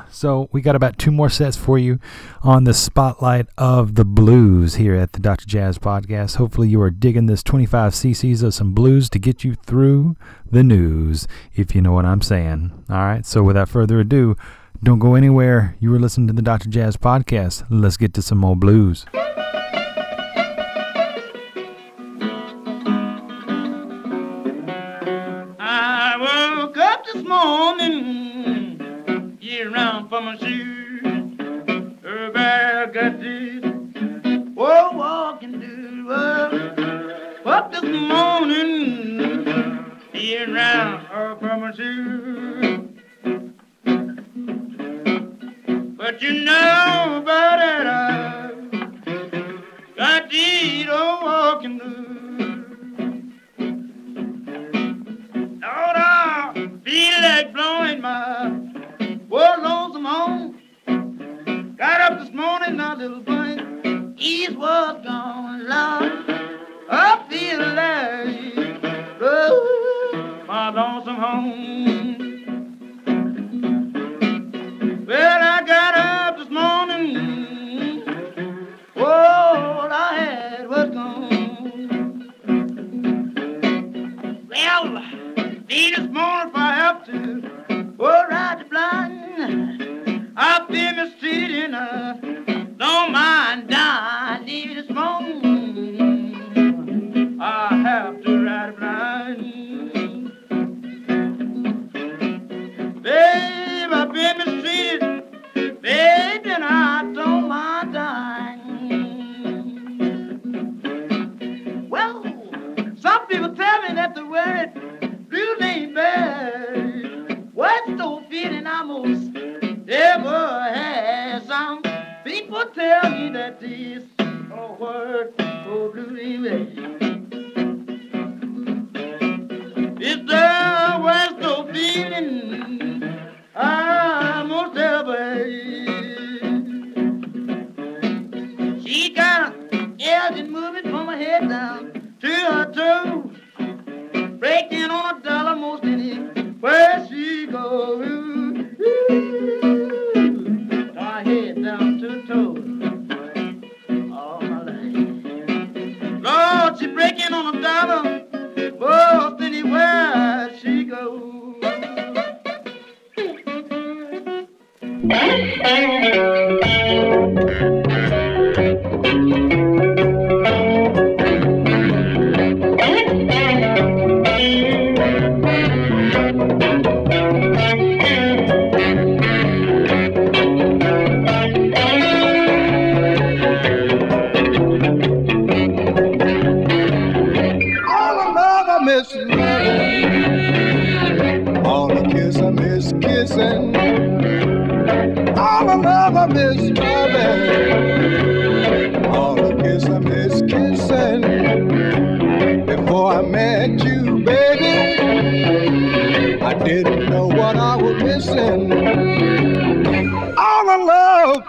so we got about two more sets for you on the Spotlight of the Blues here at the Doctor Jazz Podcast. Hopefully you are digging this twenty-five cc's of some blues to get you through the news, if you know what I'm saying. All right, so without further ado, don't go anywhere. You were listening to the Doctor Jazz Podcast. Let's get to some more blues. I woke up this morning around for my shoes. Everybody got this. Oh, walking to up. Up this morning. Be around for my shoes. But you know about it. I got these. Oh, walking to. Oh, I feel like blowing my. Well, lonesome home. Got up this morning, our little boy. East was gone loud. I feel like, oh, my lonesome home. Well, I got up this morning. Oh, all I had was gone. Well, be this morning if I have to. Oh, ride the blind, I'll be mistreated, uh, don't mind dying, leave this morning, I have to ride the blind. Babe, I've been mistreated, babe, and I don't mind dying. Well, some people tell me that the word really ain't bad. What's the feeling I most ever had? Some people tell me that this oh, word oh, blue way. It's the worst of feeling I most ever had. She got edge and moving from her head down to her toe, breaking on a dollar most in it. Where she go, ooh, ooh, my head down to toe, all my life. Lord, she breaking on a dollar, oh, anywhere she go.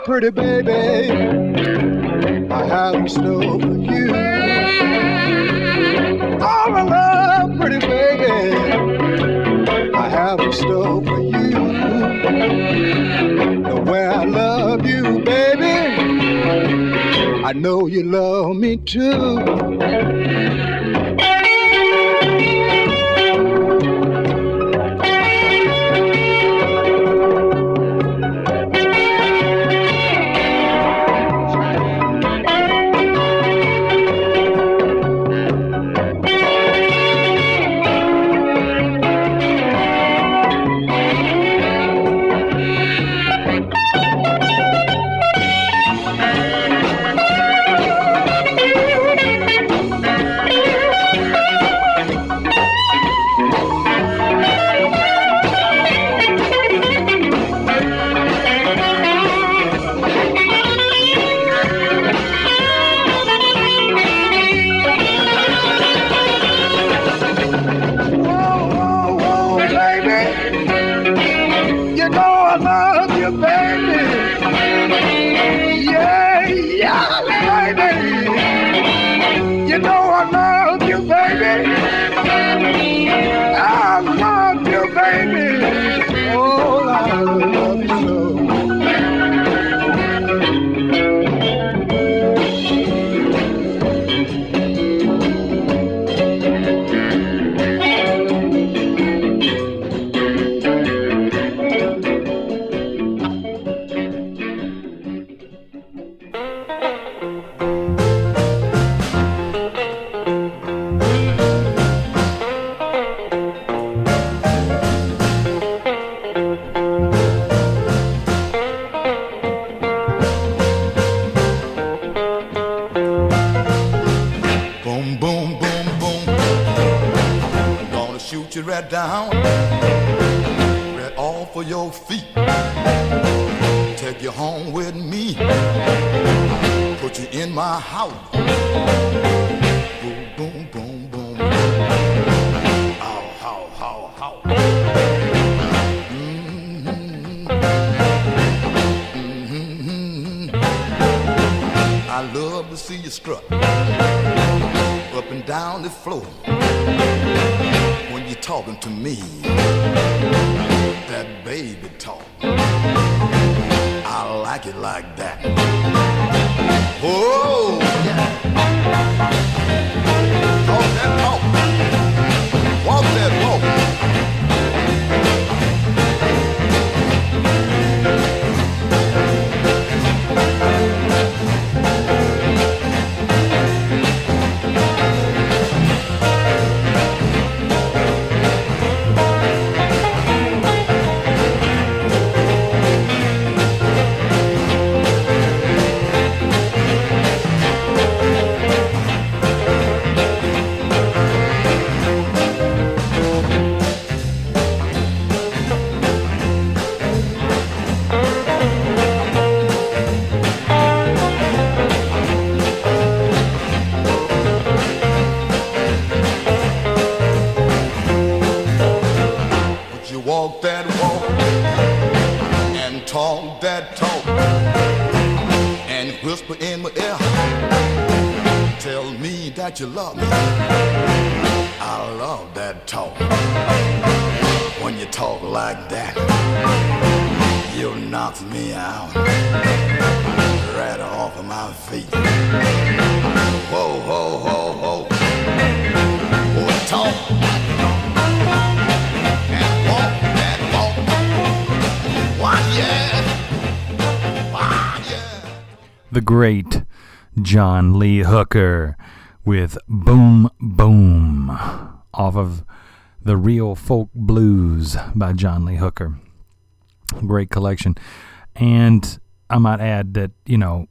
Pretty baby, I have in store for you. All I love, pretty baby, I have in store for you. The way I love you, baby, I know you love me too. You love me. I love that talk. When you talk like that, you knock me out, right off of my feet. Whoa, whoa, whoa, whoa. Oh, talk. The great John Lee Hooker with Boom Boom off of The Real Folk Blues by John Lee Hooker. Great collection. And I might add that, you know,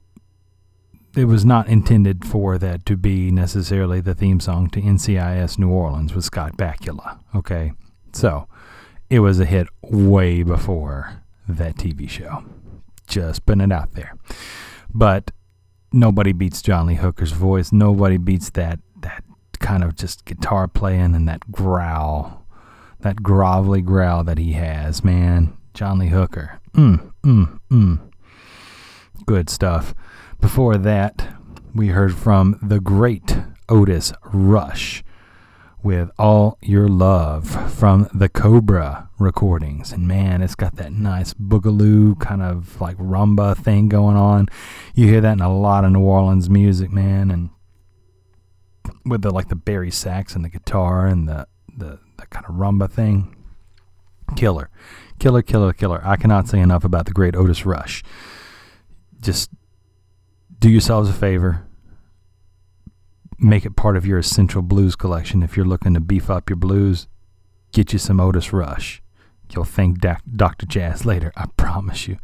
it was not intended for that to be necessarily the theme song to N C I S New Orleans with Scott Bakula. Okay, so it was a hit way before that T V show. Just putting it out there. But nobody beats John Lee Hooker's voice. Nobody beats that that kind of just guitar playing and that growl, that grovelly growl that he has, man. John Lee Hooker. Mm, mm, mm. Good stuff. Before that, we heard from the great Otis Rush with All Your Love from the Cobra recordings. And man, it's got that nice boogaloo kind of like rumba thing going on. You hear that in a lot of New Orleans music, man, and with the like the Barry sax and the guitar and the, the, the kind of rumba thing. Killer. Killer, killer, killer. I cannot say enough about the great Otis Rush. Just do yourselves a favor. Make it part of your essential blues collection. If you're looking to beef up your blues, get you some Otis Rush. You'll thank Doctor Jazz later, I promise you.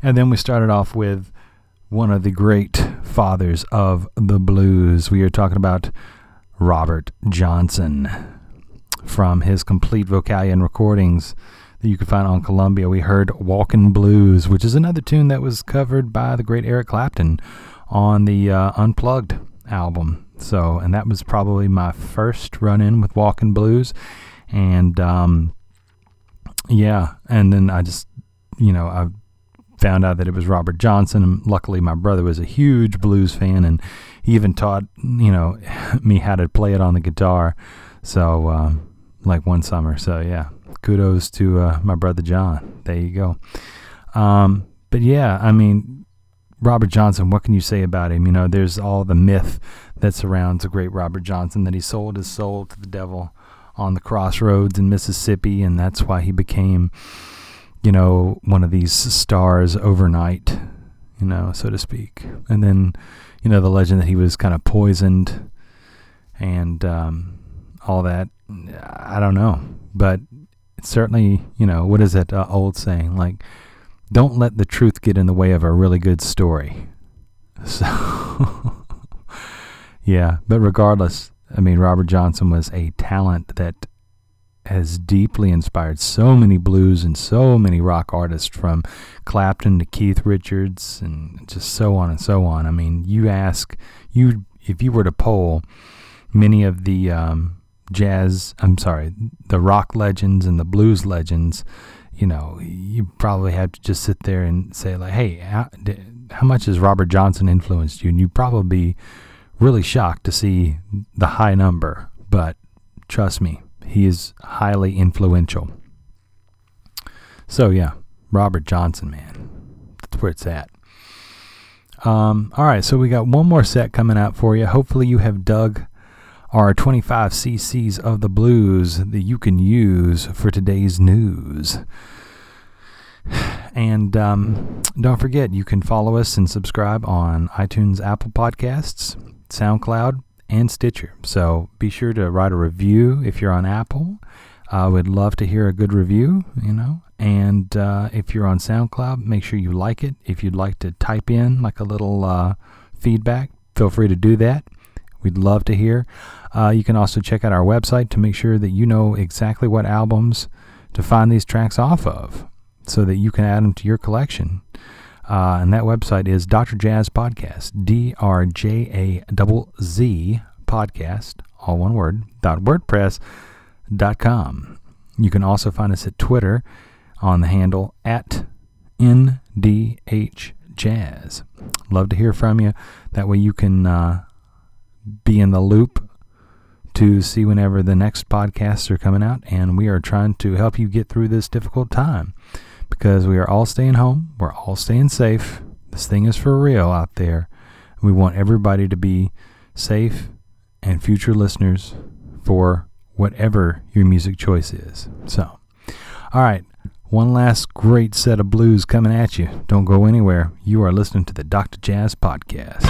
And then we started off with one of the great fathers of the blues. We are talking about Robert Johnson from his Complete Vocalion recordings that you can find on Columbia. We heard Walkin' Blues, which is another tune that was covered by the great Eric Clapton on the uh, Unplugged album. So, and that was probably my first run-in with Walkin' Blues, and um, yeah, and then I just, you know, I found out that it was Robert Johnson, and luckily my brother was a huge blues fan, and he even taught, you know, me how to play it on the guitar, so, uh, like one summer, so yeah, kudos to uh, my brother John, there you go. Um, but yeah, I mean, Robert Johnson, what can you say about him? You know, there's all the myth that surrounds the great Robert Johnson, that he sold his soul to the devil on the crossroads in Mississippi, and that's why he became, you know, one of these stars overnight. you know, so to speak. And then, you know, the legend that he was kind of poisoned and um, all that, I don't know. But it's certainly, you know, what is that uh, old saying? Like, don't let the truth get in the way of a really good story. So, yeah, but regardless, I mean, Robert Johnson was a talent that has deeply inspired so many blues and so many rock artists, from Clapton to Keith Richards and just so on and so on. I mean, you ask, you if you were to poll many of the um, jazz, I'm sorry, the rock legends and the blues legends, you know, you probably have to just sit there and say, like, hey, how, how much has Robert Johnson influenced you? And you'd probably be really shocked to see the high number, but trust me, he is highly influential. So yeah, Robert Johnson, man, that's where it's at. Um, all right, so we got one more set coming out for you. Hopefully you have dug our twenty-five C C's of the blues that you can use for today's news. And um, don't forget, you can follow us and subscribe on iTunes, Apple Podcasts, SoundCloud, and Stitcher. So be sure to write a review if you're on Apple. I uh, would love to hear a good review, you know. And uh, if you're on SoundCloud, make sure you like it. If you'd like to type in like a little uh, feedback, feel free to do that. We'd love to hear. Uh, you can also check out our website to make sure that you know exactly what albums to find these tracks off of, so that you can add them to your collection. Uh, and that website is Doctor Jazz Podcast, D R J A Z Z podcast, all one word, dot wordpress dot com. You can also find us at Twitter on the handle at N D H Jazz. Love to hear from you. That way you can uh, be in the loop to see whenever the next podcasts are coming out. And we are trying to help you get through this difficult time, because we are all staying home. We're all staying safe. This thing is for real out there. We want everybody to be safe, and future listeners, for whatever your music choice is. So, all right. One last great set of blues coming at you. Don't go anywhere. You are listening to the Doctor Jazz Podcast.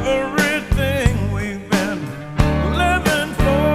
Everything we've been living for.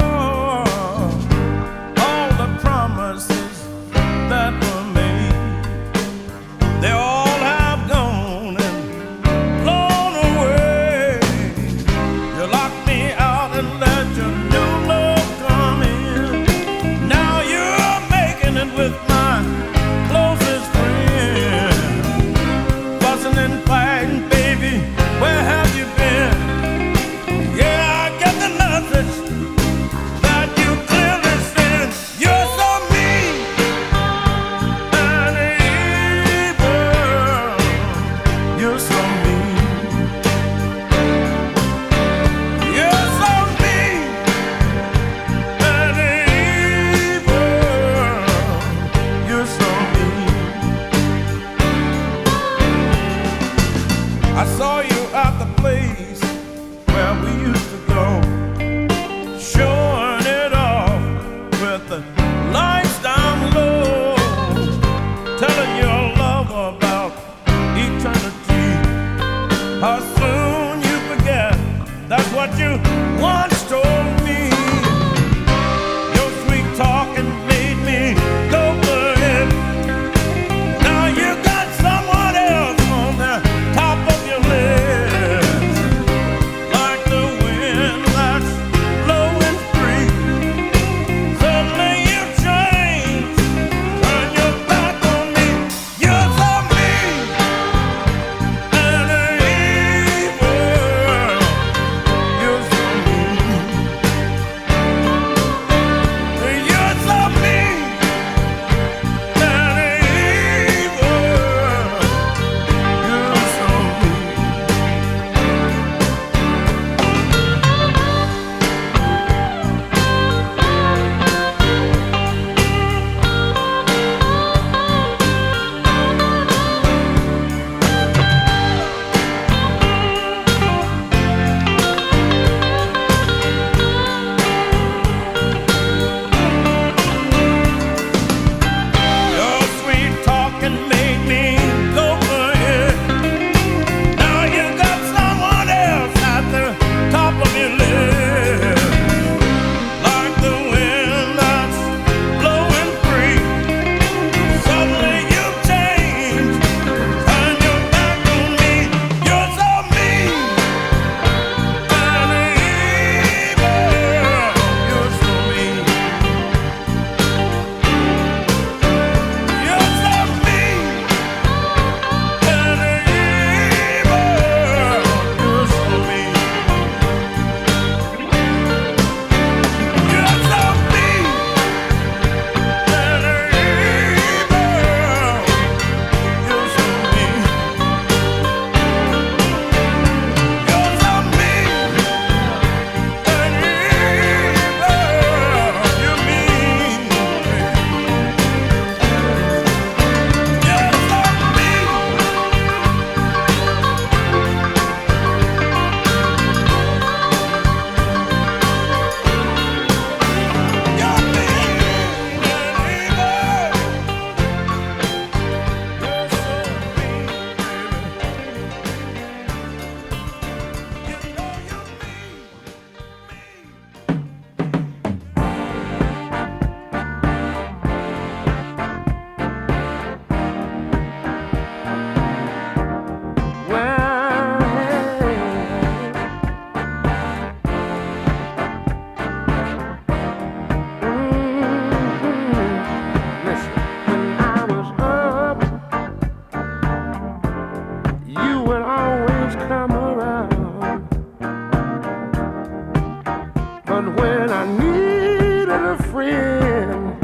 when I needed a friend,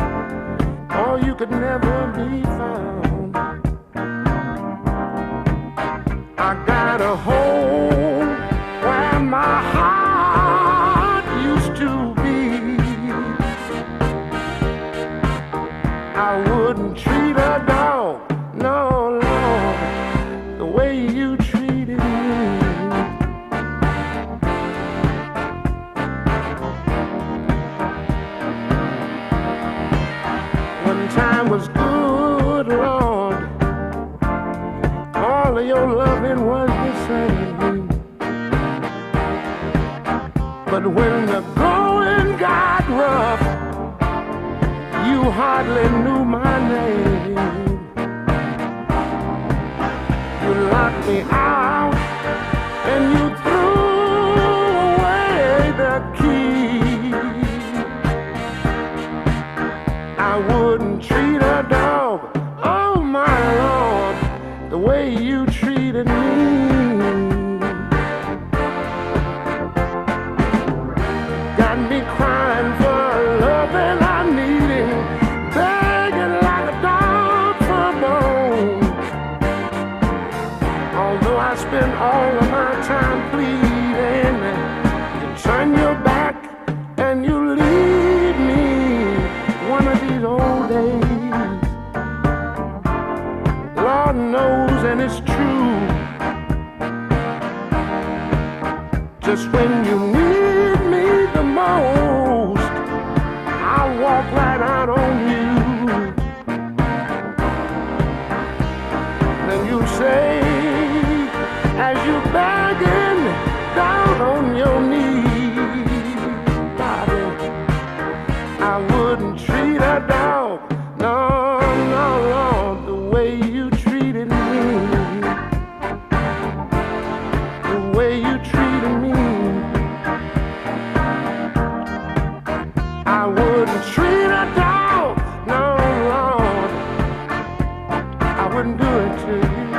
or you could never be found. I got a home where my heart used to be. I wouldn't treat a dog, no, Lord, the way you treated me. Time was good, Lord. All of your loving was the same. But when the going got rough, you hardly knew my name. You locked me out and you threw away the key. I wouldn't treat a dog, oh my Lord, the way you treated me. Got me crying for love and I need it, begging like a dog for a bone. Although I spend all of my time pleading, you turn your back and you leave me one of these old days. Lord knows, and it's true, just when you need me the most, I walk right out on you. Then you say, as you begging down on your knees, Bobby, I wouldn't treat a dog. No, no, no, the way you treated me, the way you treated me, I wouldn't treat a dog, no, no, I wouldn't do it to you.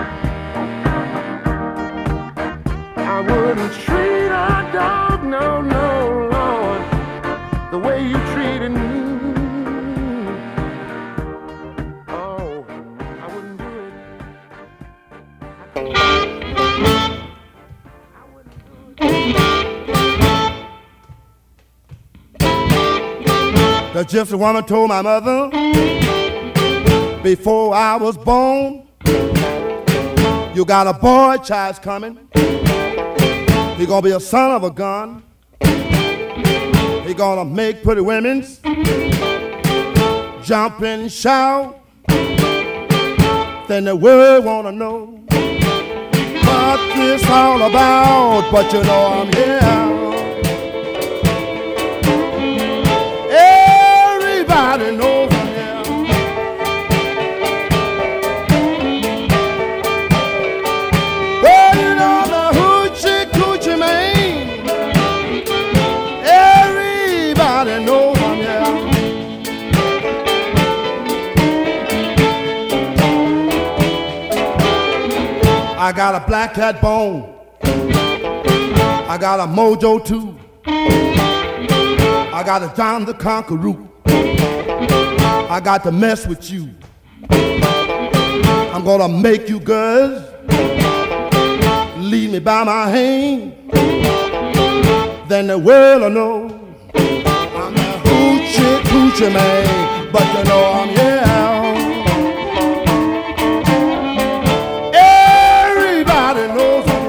I wouldn't treat a dog, no, no, Lord, the way you treated me. That's just what I told my mother before I was born. You got a boy child's coming. He gonna be a son of a gun. He gonna make pretty women jump and shout. Then the world wanna know what this all about. But you know I'm here. Everybody knows I'm here. Well, you know the hoochie coochie man. Everybody knows I'm here. I got a black cat bone. I got a mojo too. I got a John the Conqueror. I got to mess with you. I'm gonna make you girls lead me by my hand. Then the world will know I'm a hoochie coochie man. But you know I'm here. Everybody knows I'm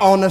on the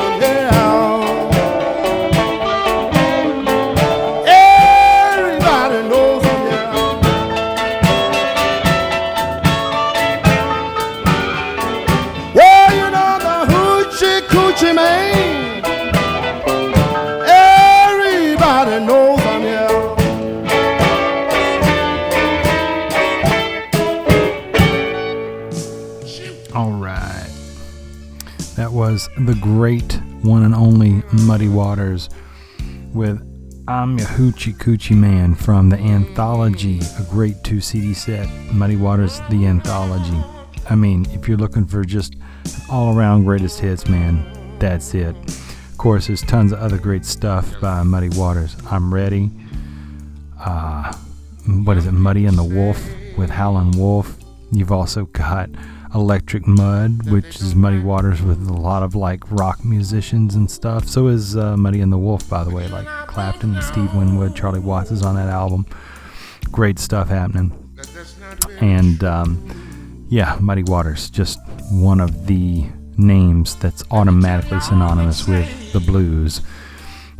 I'm here. was the great one and only Muddy Waters with I'm Your Hoochie Coochie Man from the anthology, a great two C D set, Muddy Waters, the anthology. I mean, if you're looking for just all-around greatest hits, man, that's it. Of course, there's tons of other great stuff by Muddy Waters. I'm Ready. Uh, what is it? Muddy and the Wolf with Howlin' Wolf. You've also got Electric Mud, which is Muddy Waters with a lot of like rock musicians and stuff. So is uh, Muddy and the Wolf, by the way, like Clapton, Steve Winwood, Charlie Watts is on that album. Great stuff happening. And um, yeah, Muddy Waters, just one of the names that's automatically synonymous with the blues.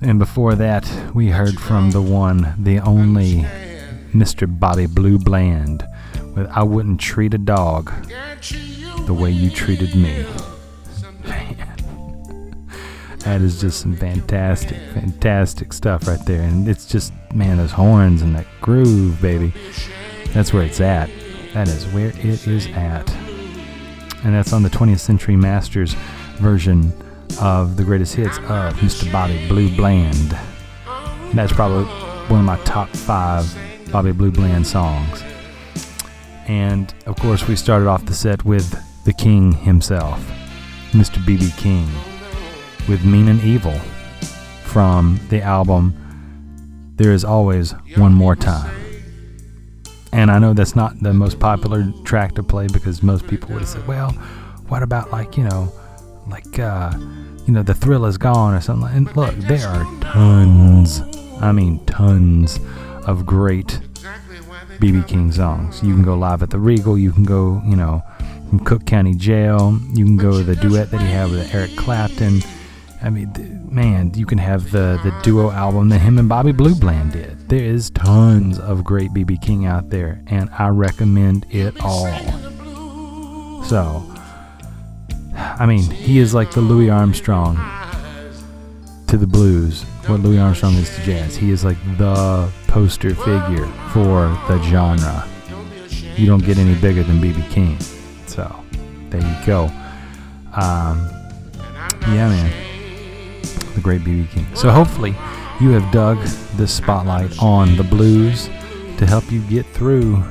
And before that, we heard from the one, the only Mister Bobby Blue Bland with I Wouldn't Treat a Dog the Way You Treated Me. Man, that is just some fantastic, fantastic stuff right there. And it's just, man, those horns and that groove, baby. That's where it's at. That is where it is at. And that's on the twentieth Century Masters version of the greatest hits of Mister Bobby Blue Bland. That's probably one of my top five Bobby Blue Bland songs. And, of course, we started off the set with the King himself, Mister B B. King, with Mean and Evil from the album There Is Always One More Time. And I know that's not the most popular track to play because most people would have said, well, what about, like, you know, like, uh, you know, The Thrill Is Gone or something. And look, there are tons, I mean tons of great B B. King songs. You can go live at the Regal. You can go, you know, from Cook County Jail. You can go to the duet that he had with Eric Clapton. I mean, th- man, you can have the, the duo album that him and Bobby Blue Bland did. There is tons of great B B. King out there, and I recommend it all. So, I mean, he is like the Louis Armstrong to the blues, what Louis Armstrong is to jazz. He is like the poster figure for the genre. You don't get any bigger than B B. King. So, there you go. Um, yeah, man. The great B B. King. So, hopefully, you have dug this spotlight on the blues to help you get through,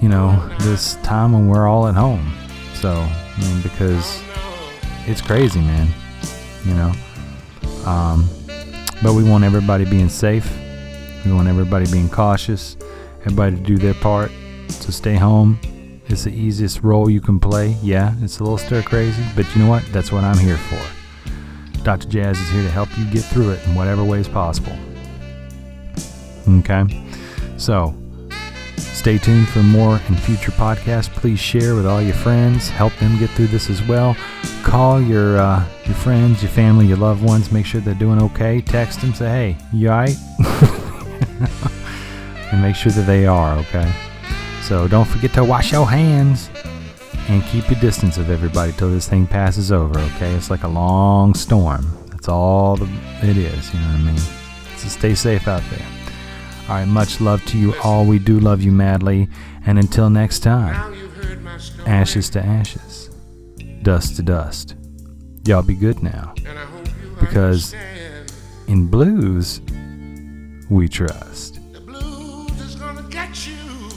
you know, this time when we're all at home. So, I mean, because it's crazy, man. You know? Um, but we want everybody being safe. We want everybody being cautious. Everybody to do their part. So stay home. It's the easiest role you can play. Yeah, it's a little stir crazy, but you know what? That's what I'm here for. Doctor Jazz is here to help you get through it in whatever way is possible. Okay? So, stay tuned for more and future podcasts. Please share with all your friends. Help them get through this as well. Call your uh, your friends, your family, your loved ones. Make sure they're doing okay. Text them. Say, hey, you all right? And make sure that they are, okay? So don't forget to wash your hands and keep your distance of everybody till this thing passes over, okay? It's like a long storm. That's all the, it is, you know what I mean? So stay safe out there. All right, much love to you all. We do love you madly. And until next time, ashes to ashes, dust to dust. Y'all be good now. Because in blues, we trust. The blues is gonna get you.